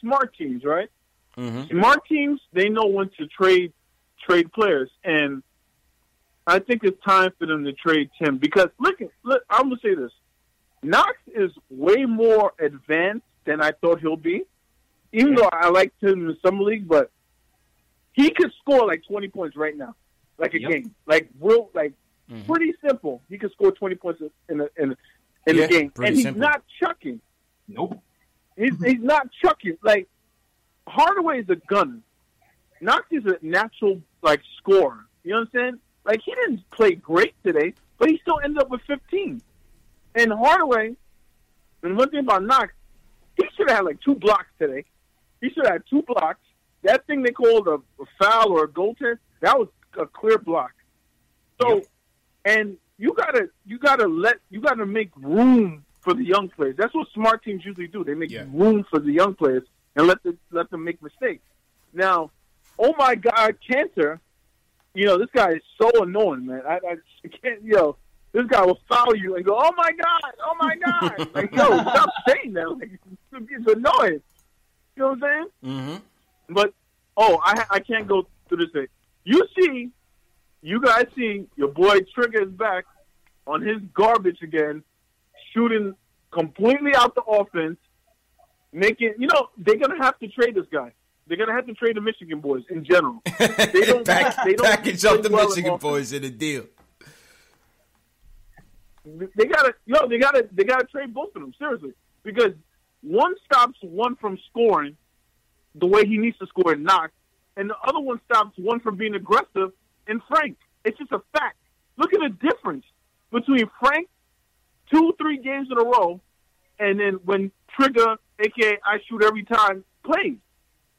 smart teams, right? Mm-hmm. Smart teams, they know when to trade players, and I think it's time for them to trade Tim because, look, I'm going to say this. Knox is way more advanced than I thought he'll be, even though I liked him in summer league, but he could score like 20 points right now, like a game. Like, real, pretty simple. He could score 20 points in a game. And he's not chucking. Nope. He's not chucking. Like, Hardaway is a gunner. Knox is a natural, scorer. You understand? Like, he didn't play great today, but he still ended up with 15. And Hardaway, and one thing about Knox, he should have had, two blocks today. He should have had two blocks. That thing they called a foul or a goaltend, that was a clear block. So, and you gotta make room for the young players. That's what smart teams usually do. They make room for the young players and let them make mistakes. Now, oh my God, Kanter. You know, this guy is so annoying, man. I can't, this guy will foul you and go, oh, my God. Stop saying that. It's annoying. You know what I'm saying? Mm-hmm. But Oh, I can't go through this thing. You guys see your boy Trigger is back on his garbage again, shooting completely out the offense, making, you know, they're going to have to trade this guy. They're going to have to trade the Michigan boys in general. They don't package up the Michigan boys in a deal. They gotta trade both of them, seriously. Because one stops one from scoring the way he needs to score in Knox, and the other one stops one from being aggressive in Frank. It's just a fact. Look at the difference between Frank 2-3 games in a row and then when Trigger, a.k.a. I shoot every time, plays.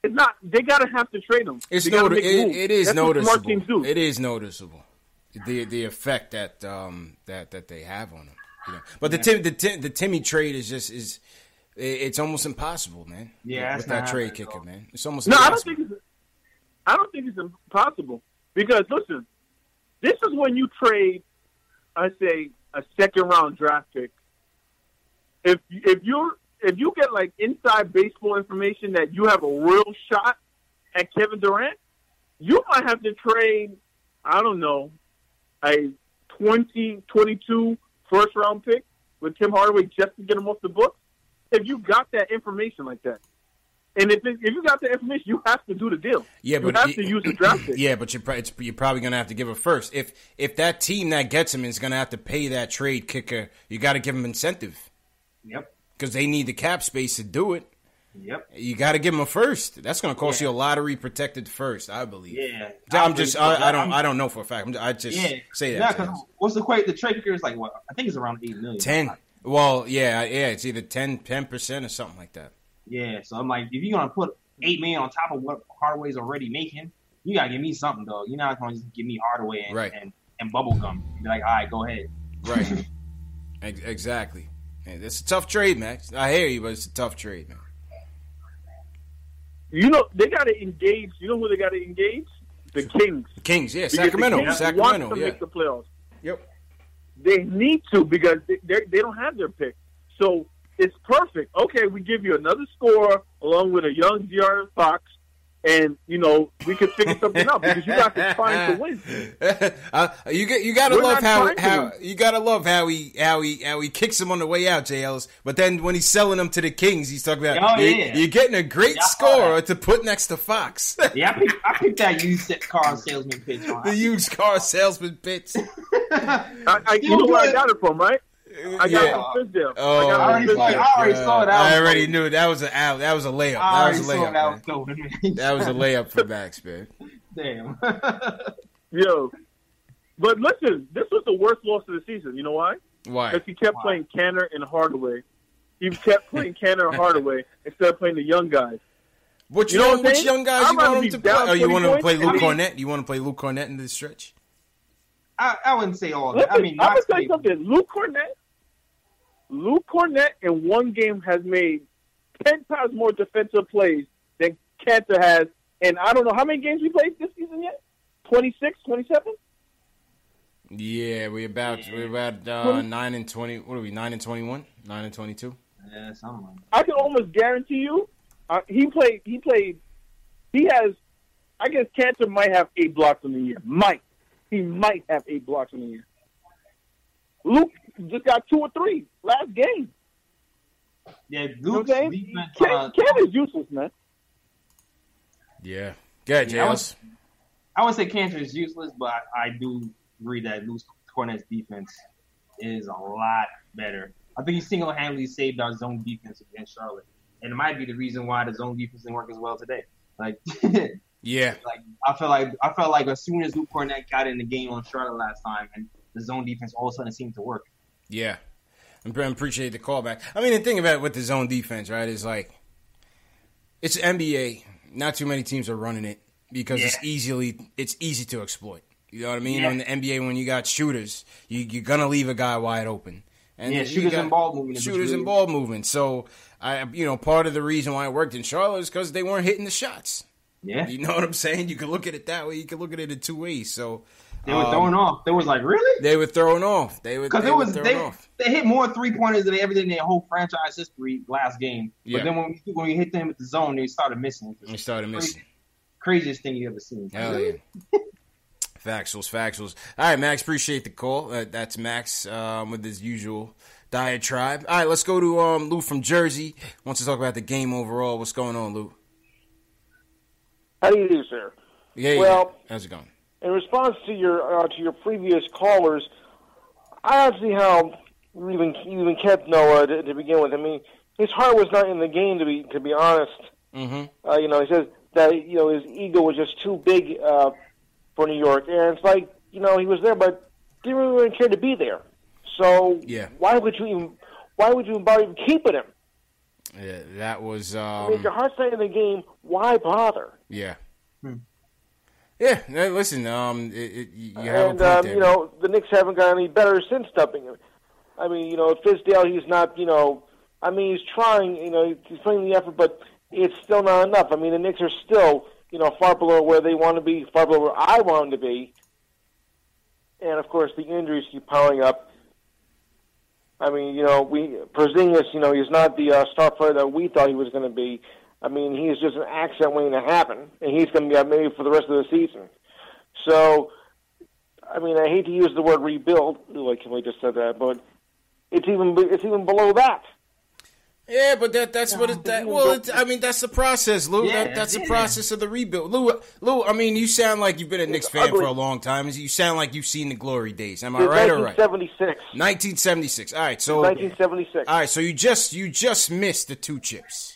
It's not, they gotta have to trade him. It is noticeable. The effect that that they have on him, you know? But the Timmy trade is it's almost impossible, man. Yeah, with that trade kicker, man, it's almost impossible. I don't think it's impossible because listen, this is when you trade, I say, a second round draft pick. If you get like inside baseball information that you have a real shot at Kevin Durant, you might have to trade, I don't know, a 2022 first-round pick with Tim Hardaway just to get him off the books, if you got that information like that. And if you got that information, you have to do the deal. Yeah, but you have to use the draft pick. Yeah, but you're probably going to have to give it first. If that team that gets him is going to have to pay that trade kicker, you got to give him incentive. Yep. Because they need the cap space to do it. Yep. You got to give him a first. That's going to cost you a lotary protected first, I believe. Yeah. I don't know for a fact. I just say that. Yeah, what's the trade kicker is like what? I think it's around $8 million. 10. Well, yeah, it's either 10% or something like that. Yeah, so I'm like, if you're going to put $8 million on top of what Hardaway's already making, you got to give me something, dog. You're not going to just give me Hardaway and bubblegum. You're like, "All right, go ahead." Right. Exactly. Man, that's a tough trade, Max. I hear you, but it's a tough trade, man. You know, they got to engage. You know who they got to engage? The Kings. Kings, yeah. Sacramento. Because the Kings want to make the playoffs. Yep. They need to because they don't have their pick. So it's perfect. Okay, we give you another scorer along with a young De'Aaron Fox, and, you know, we could figure something out because you got to find the win. You gotta love how he kicks him on the way out, Jay Ellis. But then when he's selling him to the Kings, he's talking about you're getting a great scorer to put next to Fox. Yeah, I picked that used car salesman pitch. The used car salesman pitch. You know where I got it from, right? I got it from Fizdale. Oh, I already saw that. I already knew that was a layup. That was a layup for Max, man. Damn. Yo, but listen, this was the worst loss of the season. You know why? Why? Because he kept playing Canter and Hardaway. He kept playing Canter and Hardaway instead of playing the young guys. Which young guys you want him to play? Oh, you want him to play Luke Kornet? You want to play Luke Kornet in this stretch? I wouldn't say all that. I'm going to tell you something. Luke Kornet in one game has made 10 times more defensive plays than Kanter has. And I don't know how many games we played this season yet? 26, 27? Yeah, we're about 9 and 20. What are we, 9 and 21? 9 and 22? Yeah, something like that. I can almost guarantee you I guess Kanter might have 8 blocks in the year. He might have 8 blocks in the year. Luke just got 2 or 3 last game. Yeah, Luke's defense. Cam is useless, man. Yeah. Go ahead, James. I would say Cantor is useless, but I do agree that Luke Kornet's defense is a lot better. I think he single-handedly saved our zone defense against Charlotte. And it might be the reason why the zone defense didn't work as well today. Like... Yeah, like I felt like as soon as Luke Kornet got in the game on Charlotte last time, and the zone defense all of a sudden seemed to work. Yeah, I appreciate the callback. I mean, the thing about it with the zone defense, right, is like it's NBA. Not too many teams are running it because it's easy to exploit. You know what I mean? Yeah. In the NBA, when you got shooters, you're gonna leave a guy wide open. And shooters and ball movement. So part of the reason why it worked in Charlotte is because they weren't hitting the shots. Yeah, you know what I'm saying? You can look at it that way. You can look at it in two ways. So they were throwing off. They was like, really? They were throwing off. They hit more 3-pointers than everything in their whole franchise history last game. Yeah. But then when we hit them with the zone, they started missing. Crazy, craziest thing you ever seen. Hell yeah. Factuals. All right, Max, appreciate the call. That's Max with his usual diatribe. All right, let's go to Lou from Jersey. Wants to talk about the game overall. What's going on, Lou? How do you do, sir? Yeah. Well, how's it going? In response to your previous callers, I don't see how you even kept Noah to begin with. I mean, his heart was not in the game, to be honest. Mm-hmm. You know, he says that his ego was just too big for New York, and it's like he was there, but didn't really care to be there. So yeah. why would you bother even keeping him? Yeah, that was. I mean, if your heart's not in the game, why bother? Yeah. Hmm. Yeah, listen, you have a point there. The Knicks haven't gotten any better since dumping him. I mean, Fizdale, he's not, he's trying, he's putting the effort, but it's still not enough. I mean, the Knicks are still, far below where they want to be, far below where I want them to be. And, of course, the injuries keep piling up. I mean, Porzingis, he's not the star player that we thought he was going to be. I mean, he's just an accident waiting to happen, and he's going to be out maybe for the rest of the season. So, I mean, I hate to use the word rebuild, like Kimberly just said that, but it's even below that. Yeah, but that's what it that. Well, that's the process, Lou. Yeah, that's the process of the rebuild, Lou. I mean, you sound like you've been a Knicks fan for a long time. You sound like you've seen the glory days. Am I right or right? 1976. All right, so 1976. All right, so you just missed the two chips.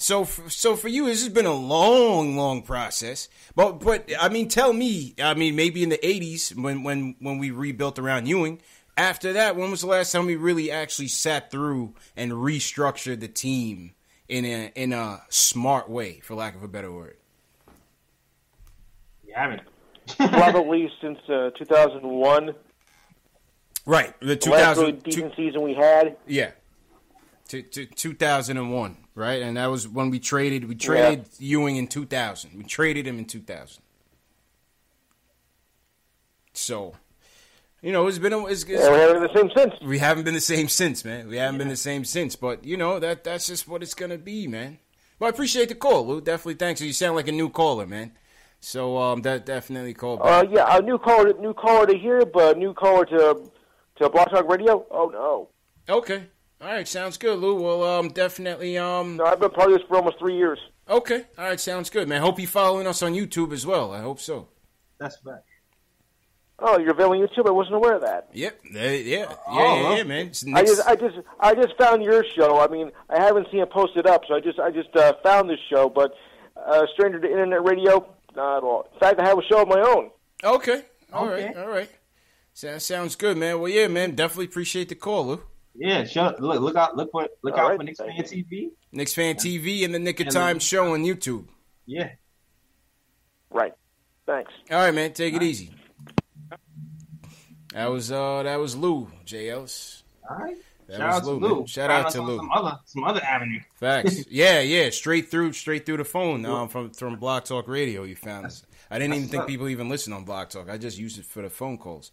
So for you, this has been a long process. But I mean, tell me, maybe in the 80s when we rebuilt around Ewing. After that, when was the last time we really actually sat through and restructured the team in a smart way, for lack of a better word? Yeah, I mean, probably since 2001. Right, the last really decent season we had. Yeah, to 2001. Right, and that was when we traded Ewing in 2000. We traded him in 2000. So, it's been we haven't been the same since. We haven't been the same since, man. We haven't been the same since, but that's just what it's gonna be, man. But I appreciate the call, Lou. Definitely, thanks. You sound like a new caller, man. So that definitely called back. A new caller to here, but a new caller to Block Talk Radio. Oh no. Okay. All right, sounds good, Lou. Well, definitely. No, I've been part of this for almost 3 years. Okay, all right, sounds good, man. Hope you're following us on YouTube as well. I hope so. That's right. Oh, you're available on YouTube? I wasn't aware of that. Yep. Yeah, man. I just found your show. I mean, I haven't seen it posted up, so I just found this show. But stranger to internet radio, not at all. In fact, I have a show of my own. Okay. All right. That sounds good, man. Well, yeah, man. Definitely appreciate the call, Lou. Yeah, look out for Knicks Fan TV. Knicks Fan TV and the Nick of Time show on YouTube. Yeah. Right. Thanks. All right, man. Take it easy. That was Lou, Jay Ellis. All right. Shout out to Lou. Shout out to Lou. Some other avenue. Facts. Yeah. Straight through the phone from Block Talk Radio. You found us. I didn't even think people even listen on Block Talk. I just used it for the phone calls.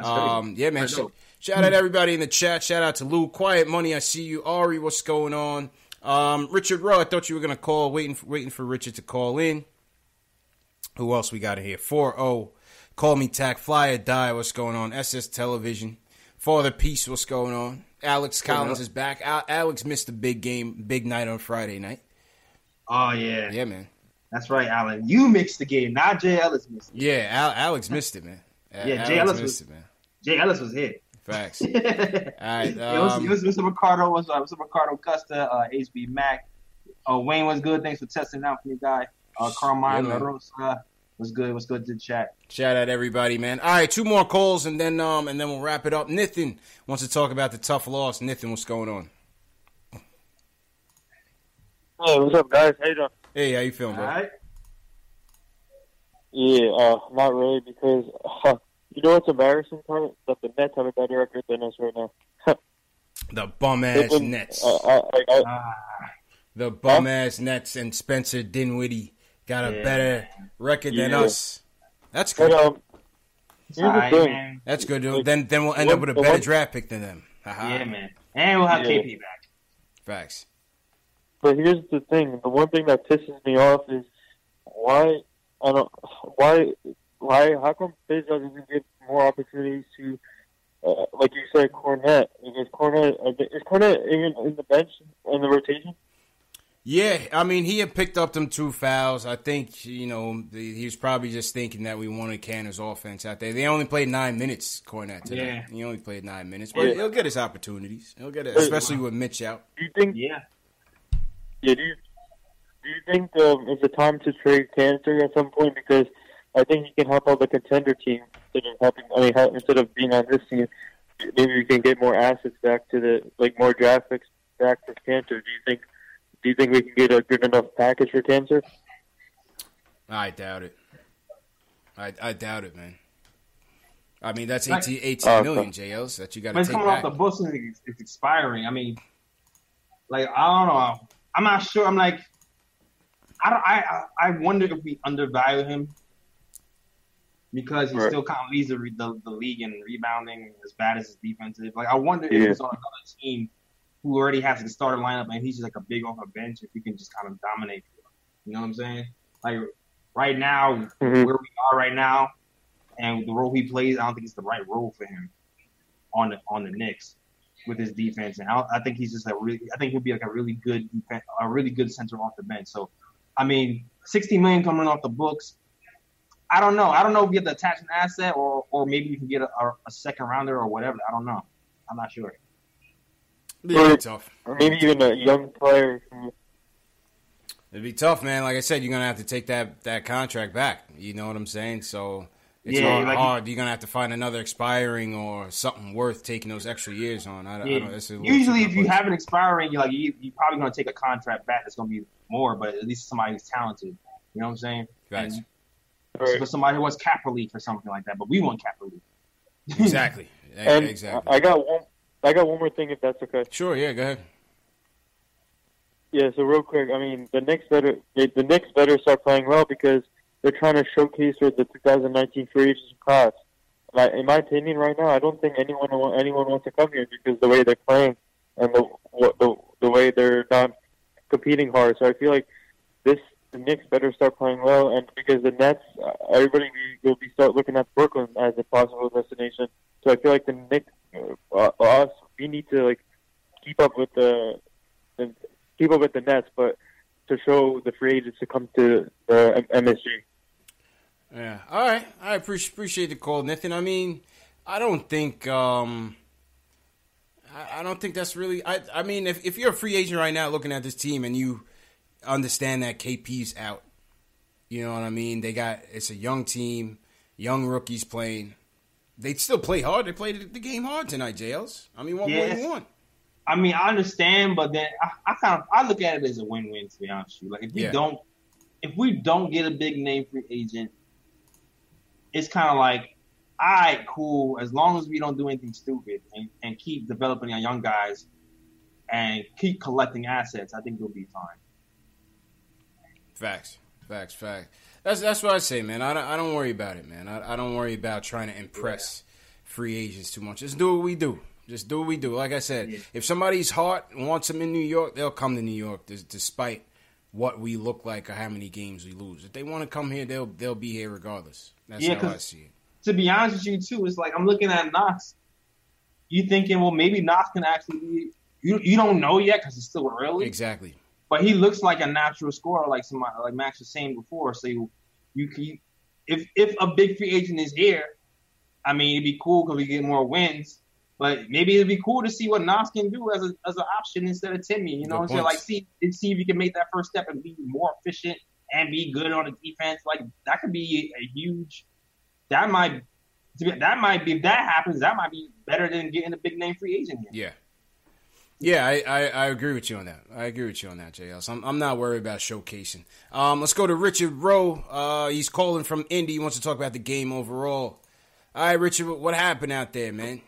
Yeah, man. Shout out everybody in the chat. Shout out to Lou. Quiet Money, I see you. Ari, what's going on? Richard Rowe, I thought you were going to call. Waiting for Richard to call in. Who else we got here? 4-0. Call Me Tack. Fly or Die, what's going on? SS Television. Father Peace, what's going on? Alex Collins is back. Alex missed the big night on Friday night. Oh, yeah. Yeah, man. That's right, Alan. You mixed the game. Not Jay Ellis missed it. Yeah, Alex missed it, man. Yeah, Jay Ellis was hit. Facts. All right. It was Mr. Ricardo. Mr. Ricardo Custer, HB Mack. Wayne was good. Thanks for testing out for me, guy. Carmine Larosa was good. What's good to the chat? Shout out everybody, man. All right, two more calls and then we'll wrap it up. Nathan wants to talk about the tough loss. Nathan, what's going on? Hey, what's up, guys? How you doing? Hey, how you feeling, bro? All right. Yeah, not really, because what's embarrassing part? That the Nets have a better record than us right now. The bum-ass Nets. The bum-ass Nets and Spencer Dinwiddie got a better record than us. That's good. That's good, dude. Then we'll end up with a better draft pick than them. Uh-huh. Yeah, man. And we'll have KP back. Facts. But here's the thing. The one thing that pisses me off is Why? How come Fizdale doesn't get more opportunities to, like you said, Kornet? Is Kornet even in the bench in the rotation? Yeah, I mean, he had picked up them two fouls. I think, you know, he was probably just thinking that we wanted Canna's offense out there. They only played 9 minutes, Kornet, today. Yeah. He only played 9 minutes. But he'll get his opportunities. He'll get it, especially with Mitch out. Do you think? Yeah. Yeah, do you think it's a time to trade Kanter at some point? Because I think he can help out the contender team instead of being on this team. Maybe we can get more assets back to more draft picks back to Kanter. Do you think we can get a good enough package for Kanter? I doubt it. I doubt it, man. I mean, that's 18 million, Jay Ellis, that you got to take back. It's coming off the books and it's expiring. I mean, like, I don't know. I'm not sure. I'm like, I wonder if we undervalue him because he still kind of leads the league in rebounding as bad as his defense is. Like, I wonder if he's on another team who already has the starter lineup and he's just like a big off a bench if we can just kind of dominate. You know what I'm saying? Like, right now, where we are right now and the role he plays, I don't think it's the right role for him on the Knicks with his defense. And I think he's just I think he'll be like a really good center off the bench. So, I mean, $60 million coming off the books. I don't know. I don't know if we have to attach an asset or maybe you can get a second rounder or whatever. I don't know. I'm not sure. Yeah, tough. Or maybe even a young player. It'd be tough, man. Like I said, you're going to have to take that contract back. You know what I'm saying? So it's hard. You're going to have to find another expiring or something worth taking those extra years on. Usually if you have an expiring, you're probably going to take a contract back that's going to be more, but at least somebody who's talented. You know what I'm saying? Right. But somebody who wants cap relief or something like that. But we want cap relief. Exactly. Exactly. I got one more thing, if that's okay. Sure. Yeah. Go ahead. Yeah. So real quick, I mean, the Knicks better start playing well because they're trying to showcase with the 2019 free agency class. In my opinion, right now, I don't think anyone wants to come here because the way they're playing and the way they're not competing hard. So I feel like the Knicks better start playing well, and because the Nets, everybody will be start looking at Brooklyn as a possible destination. So I feel like the Knicks, us, we need to keep up with the Nets, but to show the free agents to come to the MSG. Yeah, all right. I appreciate the call, Nathan. I mean, I don't think that's really. I mean, if you're a free agent right now, looking at this team, and you understand that KP's out. You know what I mean? It's a young team, young rookies playing. They still play hard. They played the game hard tonight, JLs. I mean, what more do you want? I mean, I understand, but then I look at it as a win-win, to be honest with you. Like, if we don't get a big name free agent, it's kind of like, all right, cool. As long as we don't do anything stupid and keep developing our young guys and keep collecting assets, I think we'll be fine. Facts. That's what I say, man. I don't worry about it, man. I don't worry about trying to impress free agents too much. Just do what we do. Like I said, if somebody's heart wants them in New York, they'll come to New York despite what we look like or how many games we lose. If they want to come here, they'll be here regardless. That's how I see it. To be honest with you, too, it's like I'm looking at Knox. You thinking, well, maybe Knox can actually be – you don't know yet because it's still early. Exactly. But he looks like a natural scorer, like somebody like Max was saying before. So if a big free agent is here, I mean, it'd be cool because we get more wins. But maybe it'd be cool to see what Knox can do as an option instead of Timmy. You know what I'm saying? Like, see if you can make that first step and be more efficient and be good on the defense. Like, that could be a huge. That might be if that happens. That might be better than getting a big name free agent here. Yeah. Yeah, I agree with you on that. JL. So I'm not worried about showcasing. Let's go to Richard Rowe. He's calling from Indy. He wants to talk about the game overall. All right, Richard, what happened out there, man?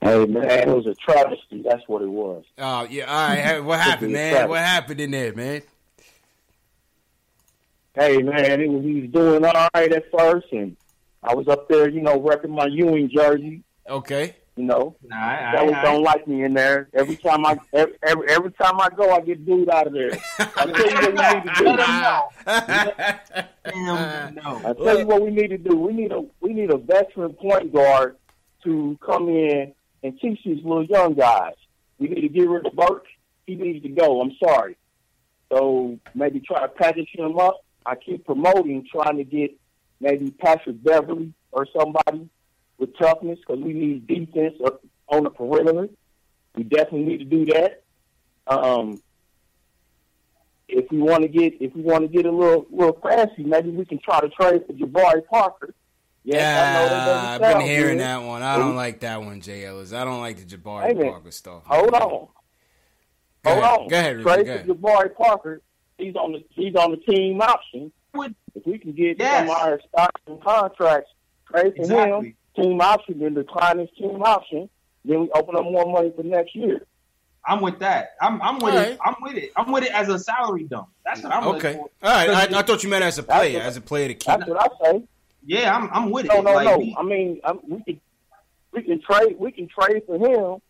Hey, man, it was a travesty. That's what it was. Oh, yeah, all right. What happened, man? What happened in there, man? Hey, man, he was doing all right at first, and I was up there, repping my Ewing jersey. Okay. you know. They don't like me in there. Every time I go, I get dude out of there. I tell you what we need to do. I tell you what we need to do. We need a veteran point guard to come in and teach these little young guys. We need to get rid of Burke. He needs to go. I'm sorry. So maybe try to package him up. I keep promoting, trying to get maybe Patrick Beverly or somebody with toughness, because we need defense on the perimeter. We definitely need to do that. If we want to get a little fancy, maybe we can try to trade for Jabari Parker. Yes, I've been hearing that one. I don't like that one, Jay Ellis. I don't like the Jabari Parker stuff. Hold on. Go ahead, Richard. Trade for Jabari Parker. He's on the team option. If we can get some of our stocks and contracts, trade for him, team option, then decline his team option, then we open up more money for next year. I'm with that. I'm with it. I'm with it as a salary dump. That's what I'm looking for. All right. I thought you meant as a player, to keep. That's what I say. Yeah, I'm with it. No. We can trade for him,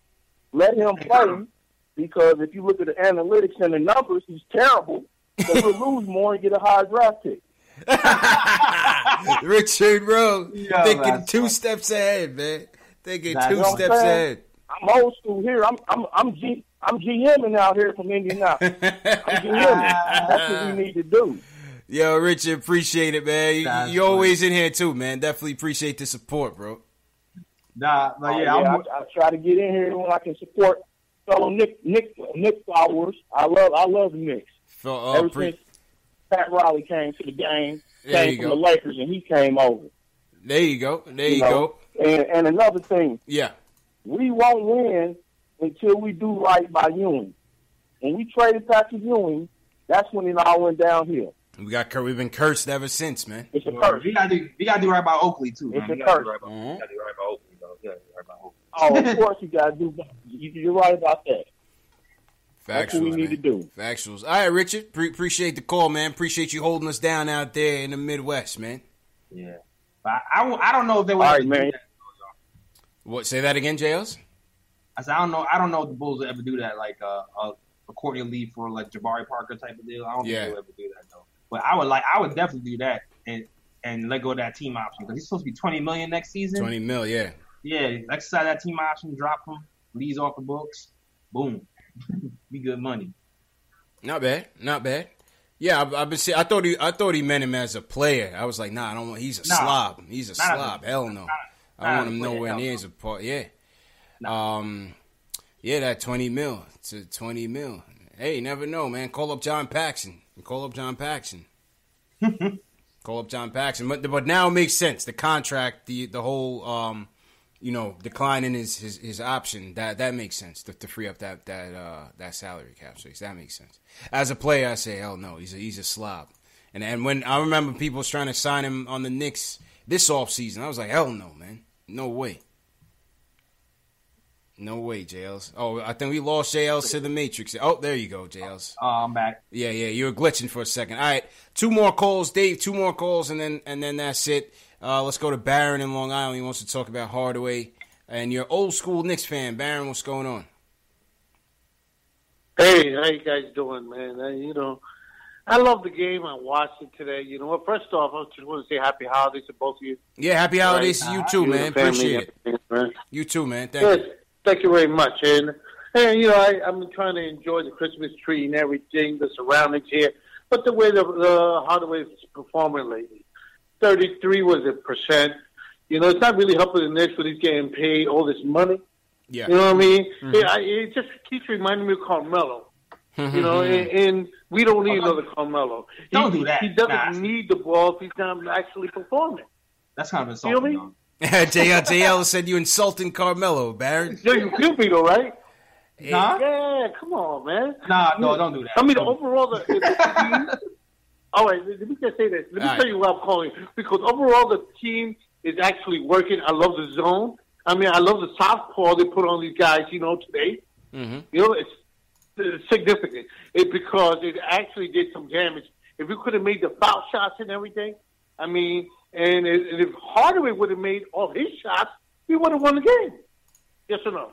let him play, because if you look at the analytics and the numbers, he's terrible. So we'll lose more and get a high draft pick. Richard Rowe, thinking two steps ahead, man. I'm old school here. I'm GMing out here from Indianapolis. I'm GMing. That's what we need to do. Yo, Richard, appreciate it, man. You're always in here too, man. Definitely appreciate the support, bro. I try to get in here when I can support fellow Nick followers. I love Knicks. Ever since Pat Riley came to the game, came from the Lakers, and he came over. There you go. There you go. And another thing. Yeah. We won't win until we do right by Ewing. When we traded Patrick Ewing, that's when it all went downhill. We've been cursed ever since, man. It's a curse. We got to do right by Oakley, too. It's a curse. We got to do right by Oakley, though. Oh, of course you got to do. You're right about that. Factuals, that's what we need to do. Factuals. All right, Richard. Appreciate the call, man. Appreciate you holding us down out there in the Midwest, man. Yeah. I don't know if they were. All right, man. What? Say that again, JLs? I said, I don't know if the Bulls will ever do that, like a Courtney Lee for like Jabari Parker type of deal. I don't think they'll ever do that, though. But I would definitely do that and let go of that team option, because he's supposed to be $20 million next season. $20 million, yeah. Yeah, exercise that team option, drop him, Lee's off the books, boom, be good money. Not bad. Yeah, I thought he meant him as a player. I was like, nah, I don't want. He's a slob. He's a slob. Hell no. I want him nowhere near as a part. Yeah. That $20 million. It's a $20 million. Hey, you never know, man. Call up John Paxson. But now it makes sense. The contract, the whole, declining his option. That makes sense to free up that salary cap space. That makes sense. As a player, I say, hell no, he's a slob. And when I remember people was trying to sign him on the Knicks this offseason, I was like, hell no, man. No way, JLs. Oh, I think we lost JLs to the Matrix. Oh, there you go, JLs. Oh, I'm back. Yeah, you were glitching for a second. All right, two more calls, Dave, and then that's it. Let's go to Barron in Long Island. He wants to talk about Hardaway. And you're an old-school Knicks fan. Barron, what's going on? Hey, how you guys doing, man? I love the game. I watched it today. You know what? First off, I just want to say happy holidays to both of you. Yeah, happy holidays to you too, man. Appreciate it. Man. You too, man. Thank you. Thank you very much. And I'm trying to enjoy the Christmas tree and everything, the surroundings here. But the way the Hardaway's performing lately, 33% it's not really helping the Knicks when he's getting paid all this money. Yeah. You know what I mean? Mm-hmm. It just keeps reminding me of Carmelo. And we don't need another Carmelo. Don't do that. He doesn't need the ball if he's not actually performing. That's kind of insulting. You know me? JL said you insulting Carmelo, Barron. No, you feel me though, right? Nah. Yeah, come on, man. No, don't do that. I mean, overall, the team. All right, let me just say this. Let me tell you why I'm calling. Because overall, the team is actually working. I love the zone. I mean, I love the softball they put on these guys. Today. Mm-hmm. It's significant. Because it actually did some damage. If you could have made the foul shots and everything, I mean. And if Hardaway would have made all his shots, we would have won the game. Yes or no?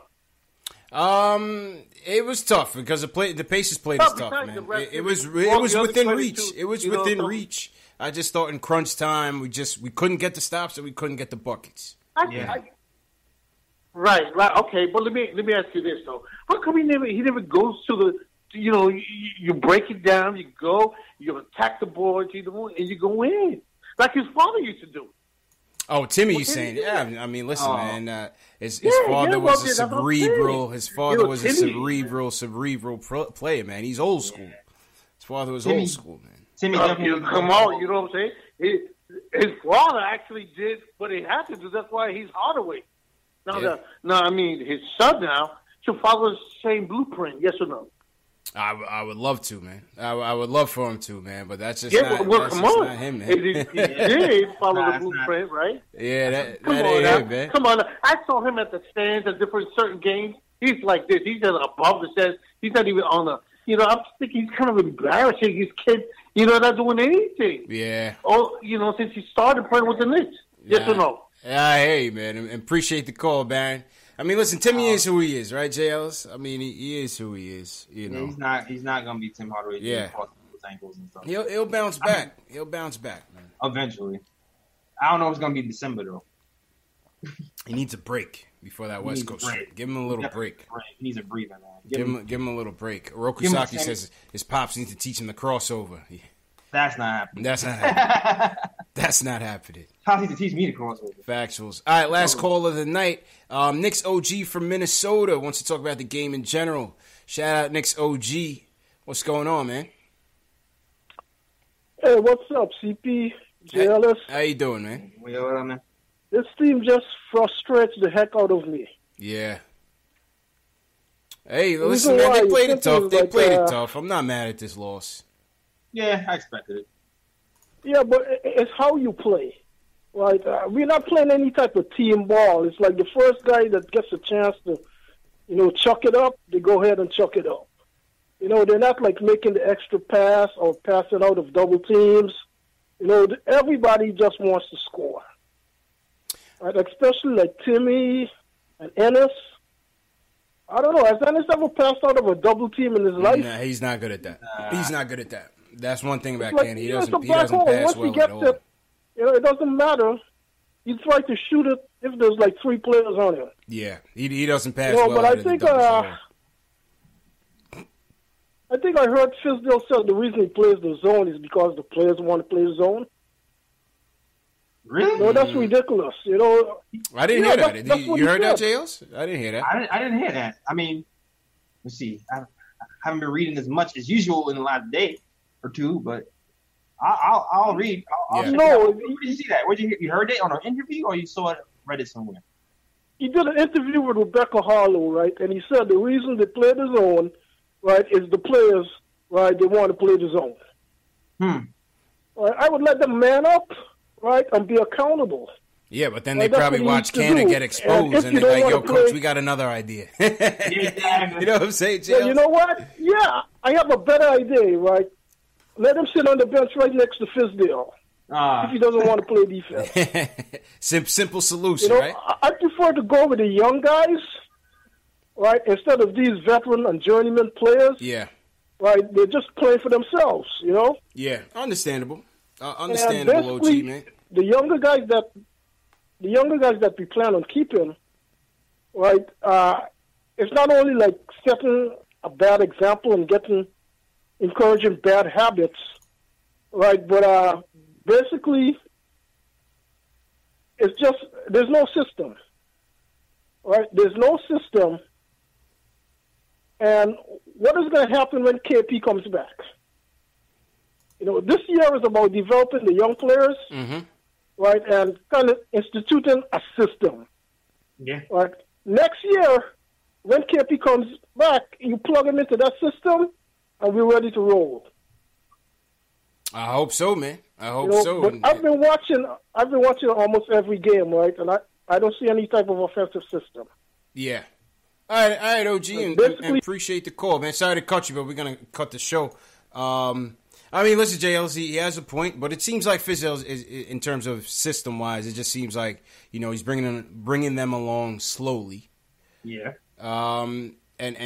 It was tough because the Pacers played us tough, man. It was within reach. It was within reach. I just thought in crunch time we couldn't get the stops and we couldn't get the buckets. Right. Okay, but let me ask you this though: how come he never goes to the? You know, you break it down. You go. You attack the boards. You do, and you go in like his father used to do. Oh, Timmy, you saying? Yeah, I mean, listen, man. His father was a cerebral player, man. He's old school. His father was old school, man. Timmy, come on, you know what I'm saying? His father actually did what he had to do. That's why he's Hardaway. His son now should follow the same blueprint. Yes or no? I would love to, man. I would love for him to, man. But that's just not him, man. He follow the blueprint, right? Yeah, man. Come on. I saw him at the stands at certain games. He's like this. He's just above the stands. He's not even on the. You know, I'm thinking he's kind of embarrassing his kid. You know, not doing anything. Yeah. Oh, you know, since he started playing with the Knicks. Yes or no? Yeah, hey, man. Appreciate the call, Baron. I mean, listen, Timmy is who he is, right, Jay Ellis? I mean, he is who he is. You know, he's not going to be Tim Hardaway. Yeah, his ankles and stuff. He'll bounce back. He'll bounce back, man. Eventually. I don't know if it's going to be December though. He needs a break before that West Coast trip. Give him a little break. He needs a breather, man. Give him a little break. Rokusaki says his pops needs to teach him the crossover. Yeah. That's not happening. That's not happening. How did you teach me to cross over? Factuals. All right, last call of the night. Knicks OG from Minnesota wants to talk about the game in general. Shout out Knicks OG. What's going on, man? Hey, what's up, CP? Jay Ellis? How you doing, man? What up, man? This team just frustrates the heck out of me. Yeah. Hey, listen, man, they played it tough. They played it tough. I'm not mad at this loss. Yeah, I expected it. Yeah, but it's how you play. Like, we're not playing any type of team ball. It's like the first guy that gets a chance to, you know, chuck it up, they go ahead and chuck it up. You know, they're not, like, making the extra pass or passing out of double teams. You know, everybody just wants to score. Right? Especially, like, Timmy and Ennis. I don't know. Has Ennis ever passed out of a double team in his life? No, he's not good at that. He's not good at that. That's one thing about Canna. He doesn't pass well at all. You know, it doesn't matter. You try to shoot it if there's like three players on it. Yeah, he doesn't pass well. But I think I heard Fizdale said the reason he plays the zone is because the players want to play the zone. Really? No, that's ridiculous. You know, I didn't hear that. You heard that, Jails? I didn't hear that. I didn't hear that. I mean, let's see. I haven't been reading as much as usual in the last day or two, but I'll read. Where did you see that? You heard it on an interview, or you saw it, read it somewhere? He did an interview with Rebecca Harlow, right? And he said the reason they play the zone, right, is the players, right, they want to play the zone. Right, I would let them man up, right, and be accountable. Yeah, but then they probably watch Canna get exposed, and they're like, yo, coach, we got another idea. You know what I'm saying, Jill? Yeah, you know what? Yeah, I have a better idea, right? Let him sit on the bench right next to Fizdale if he doesn't want to play defense. Simple solution, you know, right? I prefer to go with the young guys, right, instead of these veteran and journeyman players. Yeah. Right, they're just playing for themselves, you know? Yeah, understandable. Understandable, OG, man. The younger guys that we plan on keeping, right, it's not only like setting a bad example and encouraging bad habits, right? But basically, it's just there's no system, right? There's no system, and what is going to happen when KP comes back? You know, this year is about developing the young players, right, and kind of instituting a system. Yeah. Right. Next year, when KP comes back, you plug him into that system. And we're ready to roll. I hope so, man. I hope so. But I've been watching almost every game, right? And I don't see any type of offensive system. Yeah. All right, OG, and appreciate the call, man. Sorry to cut you, but we're gonna cut the show. I mean, listen, JLZ, he has a point, but it seems like Fizdale is, in terms of system wise, it just seems like he's bringing them along slowly. Yeah. And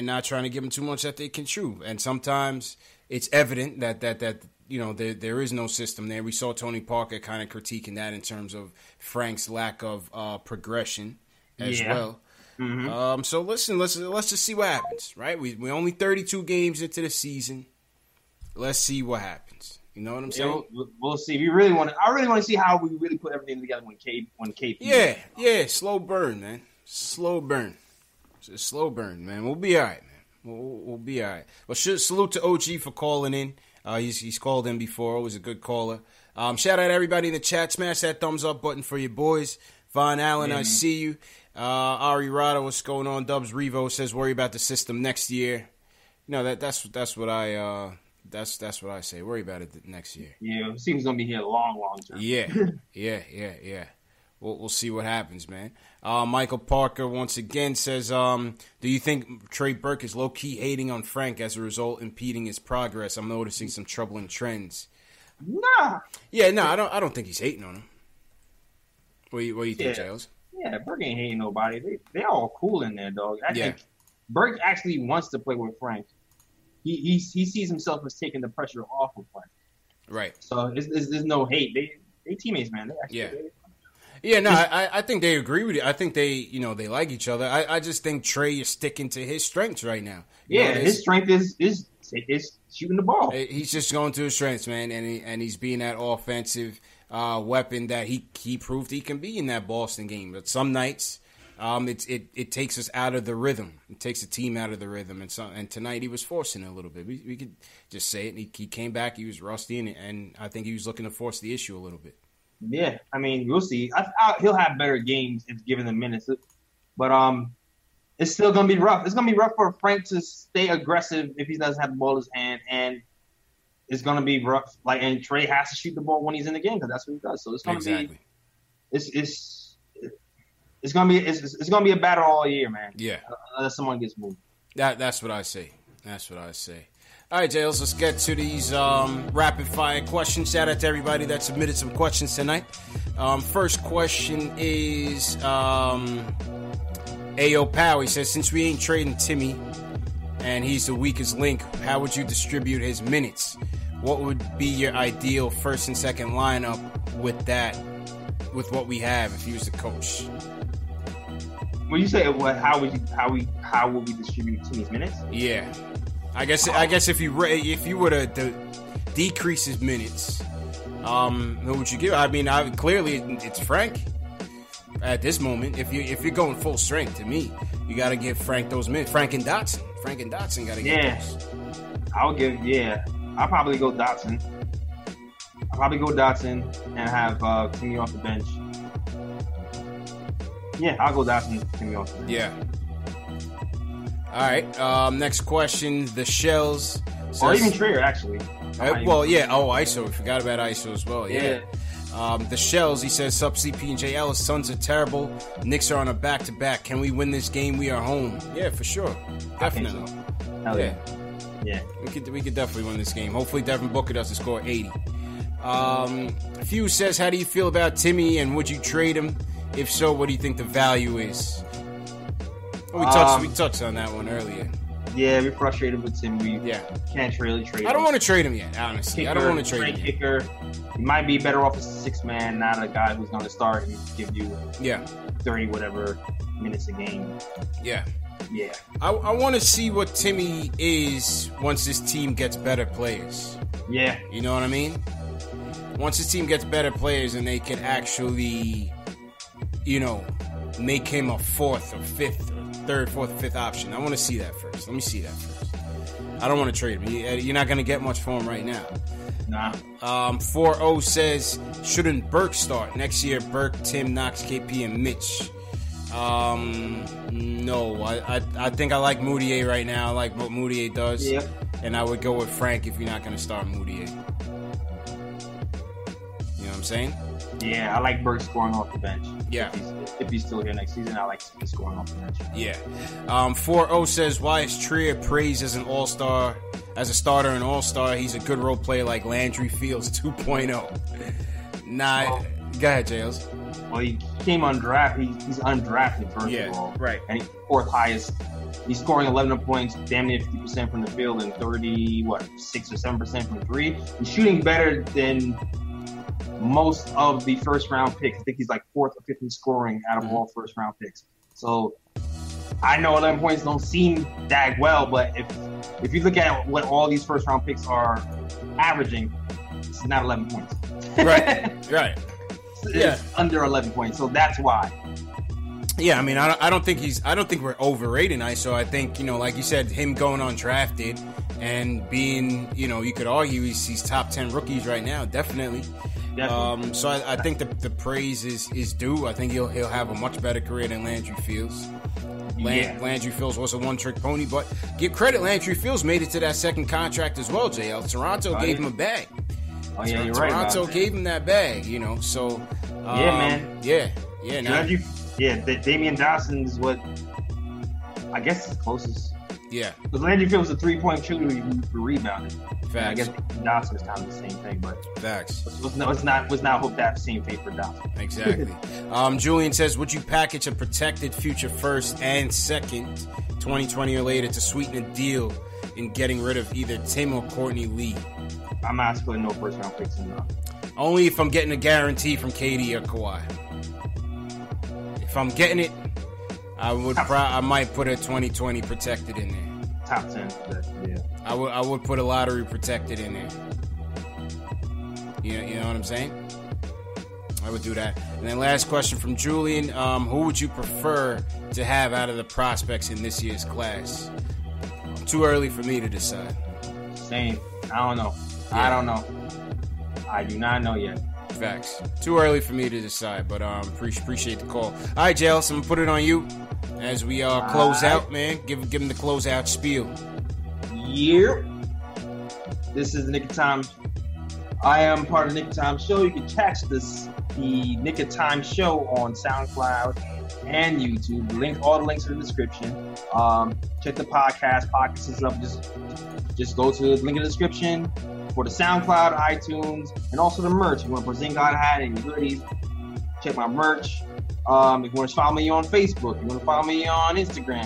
not trying to give them too much that they can chew. And sometimes it's evident that you know, there is no system there. We saw Tony Parker kind of critiquing that in terms of Frank's lack of progression as well. Mm-hmm. So listen, let's just see what happens, right? We're only 32 games into the season. Let's see what happens. You know what I'm saying? We'll see. I really want to see how we really put everything together when KP. Yeah. Slow burn, man. Slow burn. It's a slow burn, man. We'll be all right, man. We'll be all right. Well, salute to OG for calling in. He's called in before. Always a good caller. Shout out to everybody in the chat. Smash that thumbs up button for your boys. Von Allen, I see you. Ari Rada, what's going on? Dubs Revo says worry about the system next year. You know that's what I say. Worry about it next year. Yeah, it seems gonna be here long term. Yeah. We'll see what happens, man. Michael Parker once again says, do you think Trey Burke is low-key hating on Frank as a result impeding his progress? I'm noticing some troubling trends. Nah. Yeah, no, I don't think he's hating on him. What do you think, Giles? Yeah, Burke ain't hating nobody. They all cool in there, dog. I think Burke actually wants to play with Frank. He sees himself as taking the pressure off of Frank. Right. So there's no hate. They teammates, man. They actually hate. Yeah, no, I think they agree with you. I think they like each other. I just think Trey is sticking to his strengths right now. His strength is shooting the ball. He's just going to his strengths, man, and he's being that offensive weapon that he proved he can be in that Boston game. But some nights, it takes us out of the rhythm. It takes the team out of the rhythm. And tonight he was forcing it a little bit. We could just say it. And he came back. He was rusty, and I think he was looking to force the issue a little bit. Yeah, I mean, we'll see. He'll have better games if given the minutes, but it's still gonna be rough. It's gonna be rough for Frank to stay aggressive if he doesn't have the ball in his hand, and it's gonna be rough. Like, and Trey has to shoot the ball when he's in the game because that's what he does. So it's gonna be it's gonna be a battle all year, man. Yeah, unless someone gets moved. That's what I say. That's what I say. All right, Jales, let's get to these rapid-fire questions. Shout out to everybody that submitted some questions tonight. First question is A.O. Powell. He says, since we ain't trading Timmy and he's the weakest link, how would you distribute his minutes? What would be your ideal first and second lineup with what we have if he was the coach? When you say how would we distribute Timmy's minutes? Yeah. I guess if you were to decrease his minutes, who would you give? I mean, clearly it's Frank at this moment. If you're going full strength, to me, you got to give Frank those minutes. Frank and Dotson got to get those. I'll probably go Dotson. And have Timmy off the bench. Yeah, I'll go Dotson and Timmy off the bench. Yeah. All right, next question, the Shells. Says, or even Trier, actually. ISO. We forgot about ISO as well. Yeah. The Shells, he says, Sup, CP and Jay Ellis. Suns are terrible. Knicks are on a back-to-back. Can we win this game? We are home. Yeah, for sure. Definitely. So. Hell yeah. We could definitely win this game. Hopefully, Devin Booker doesn't score 80. Few says, how do you feel about Timmy, and would you trade him? If so, what do you think the value is? We touched on that one earlier. Yeah, we're frustrated with him. We can't really trade him. I don't want to trade him yet, honestly. I don't want to trade him. He might be better off as a 6-man, not a guy who's going to start and give you 30 whatever minutes a game. Yeah. I want to see what Timmy is once this team gets better players. Yeah. You know what I mean? Once this team gets better players and they can actually, you know, make him a fourth or fifth option. I want to see that first. Let me see that first. I don't want to trade him. You're not going to get much for him right now. Nah. 4-0 says, shouldn't Burke start? Next year, Burke, Tim, Knox, KP, and Mitch. No. I think I like Moutier right now. I like what Moutier does. Yeah. And I would go with Frank if you're not going to start Moutier. You know what I'm saying? Yeah, I like Burke scoring off the bench. Yeah. If he's still here next season, I like to be scoring off the bench. Yeah. 4-0 says, why is Trier praised as a starter and all-star? He's a good role player like Landry Fields 2.0. Nah, Go ahead, Jails. Well, he came undrafted. He's undrafted, first of all. Right. And he's fourth highest. He's scoring 11 points, damn near 50% from the field, and 6 or 7% from three. He's shooting better than most of the first-round picks. I think he's like fourth or fifth in scoring out of all first-round picks. So I know 11 points don't seem that well, but if you look at what all these first-round picks are averaging, it's not 11 points. Right, right. It's under 11 points, so that's why. Yeah, I mean, I don't think we're overrating ISO. I think, you know, like you said, him going undrafted and being, you know, you could argue he's top 10 rookies right now, definitely. So I think the praise is due. I think he'll have a much better career than Landry Fields. Landry Fields was a one-trick pony, but give credit, Landry Fields made it to that second contract as well, JL. Toronto gave him a bag. Oh, yeah, you're right. Toronto gave him that bag, you know, so... yeah, man. Yeah, yeah. Damian Dotson is what... I guess is the closest. Yeah. Because Landry Fields was a three-point shooter who rebounded. Facts. And I guess Dotson is kind of the same thing, but... Facts. Let's not hope that same fate for Dotson. Exactly. Julian says, would you package a protected future first and second, 2020 or later, to sweeten a deal in getting rid of either Tim or Courtney Lee? I'm not splitting no first round picks enough. Only if I'm getting a guarantee from KD or Kawhi. If I'm getting it, I might put a 2020 protected in there. Top 10 protected, yeah. I would put a lottery protected in there. You know what I'm saying? I would do that. And then last question from Julian. Who would you prefer to have out of the prospects in this year's class? Too early for me to decide. Same. I don't know. Yeah. I don't know. I do not know yet. Facts. Too early for me to decide, but appreciate the call. All right, Jay Ellis, I'm gonna put it on you as we close out, man. Give him the closeout spiel. Yeah. This is the Nick of Time. I am part of the Nick of Time Show. You can catch the Nick of Time Show on SoundCloud and YouTube. All the links are in the description. Check the podcast. Podcast is up. Just go to the link in the description. For the SoundCloud, iTunes, and also the merch. If you want to put Zingon hat and hoodies, check my merch. If you want to follow me on Facebook, if you want to follow me on Instagram,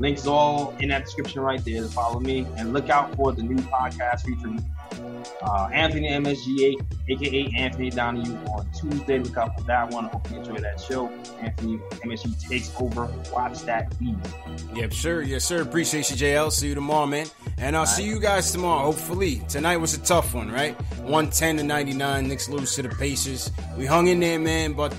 links all in that description right there to follow me. And look out for the new podcast featuring Anthony MSGA, a.k.a. Anthony Donahue, on Tuesday. Look out for that one. I hope you enjoy that show. Anthony MSG takes over. Watch that feed. Yep, sure. Yes, sir. Appreciate you, JL. See you tomorrow, man. And I'll see you guys tomorrow, hopefully. Tonight was a tough one, right? 110-99. Knicks lose to the Pacers. We hung in there, man, but,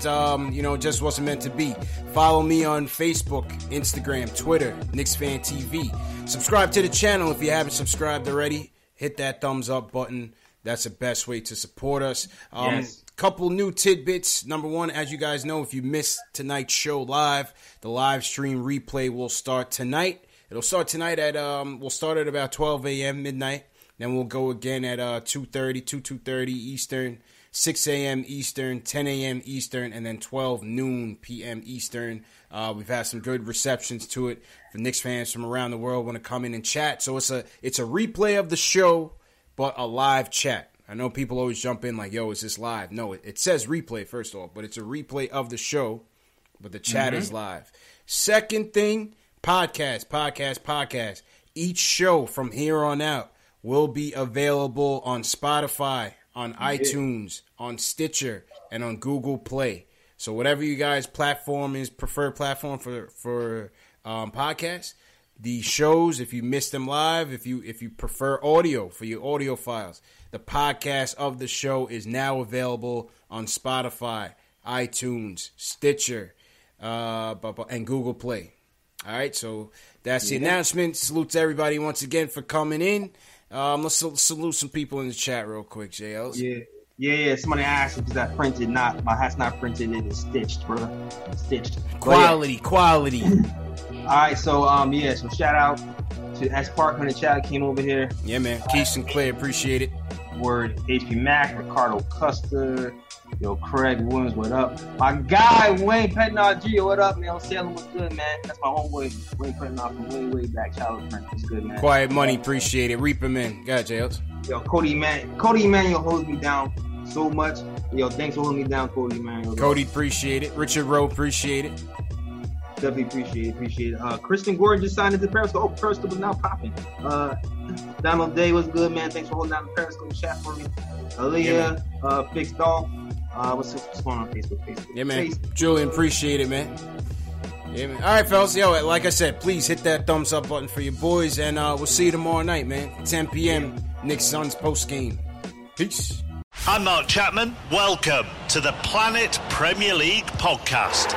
you know, it just wasn't meant to be. Follow me on Facebook, Instagram, Twitter, Knicks Fan TV. Subscribe to the channel if you haven't subscribed already. Hit that thumbs up button. That's the best way to support us. Yes. Couple new tidbits. Number one, as you guys know, if you missed tonight's show live, the live stream replay will start tonight. It'll start tonight at we'll start at about 12 a.m. midnight. Then we'll go again at 2:30 Eastern, 6 a.m. Eastern, 10 a.m. Eastern, and then 12 noon p.m. Eastern. We've had some good receptions to it. The Knicks fans from around the world want to come in and chat. So it's a replay of the show, but a live chat. I know people always jump in like, yo, is this live? No, it says replay, first of all, but it's a replay of the show, but the chat is live. Second thing, podcast. Each show from here on out will be available on Spotify, on iTunes, on Stitcher, and on Google Play. So whatever you guys' platform is, preferred platform for podcasts, the shows, if you miss them live, if you prefer audio for your audio files, the podcast of the show is now available on Spotify, iTunes, Stitcher, and Google Play. All right, so that's the announcement. Salute to everybody once again for coming in. Let's salute some people in the chat real quick, JLs. Yeah, somebody asked if that printed. My hat's not printed. It is stitched, brother. Stitched. Quality. All right, so, so shout out to S. Park on the chat. Came over here. Yeah, man. Keith Sinclair, appreciate it. Word, HP Mac, Ricardo Custer. Yo, Craig Williams, what up? My guy, Wayne Petnard G, what up, man? Salem, what's good, man? That's my homeboy, Wayne Petnard from way back. Charlotte, Frank, what's good, man? Quiet Money, appreciate it. Reaper, man. Got it, JLs. Yo, Cody Emanuel holds me down. so much. Yo, thanks for holding me down, Cody, man. Yo, Cody, appreciate it. Richard Rowe, appreciate it. Definitely appreciate it. Kristen Gordon just signed into Periscope. Oh, Periscope was now popping. Donald Day was good, man. Thanks for holding down the Periscope chat for me. Aaliyah, Fixed Off. What's going on Facebook? Yeah, man. Facebook. Julian, appreciate it, man. Yeah, man. All right, fellas. Yo, like I said, please hit that thumbs up button for your boys, and we'll see you tomorrow night, man. 10 p.m. Knicks Suns post game. Peace. I'm Mark Chapman. Welcome to the Planet Premier League podcast.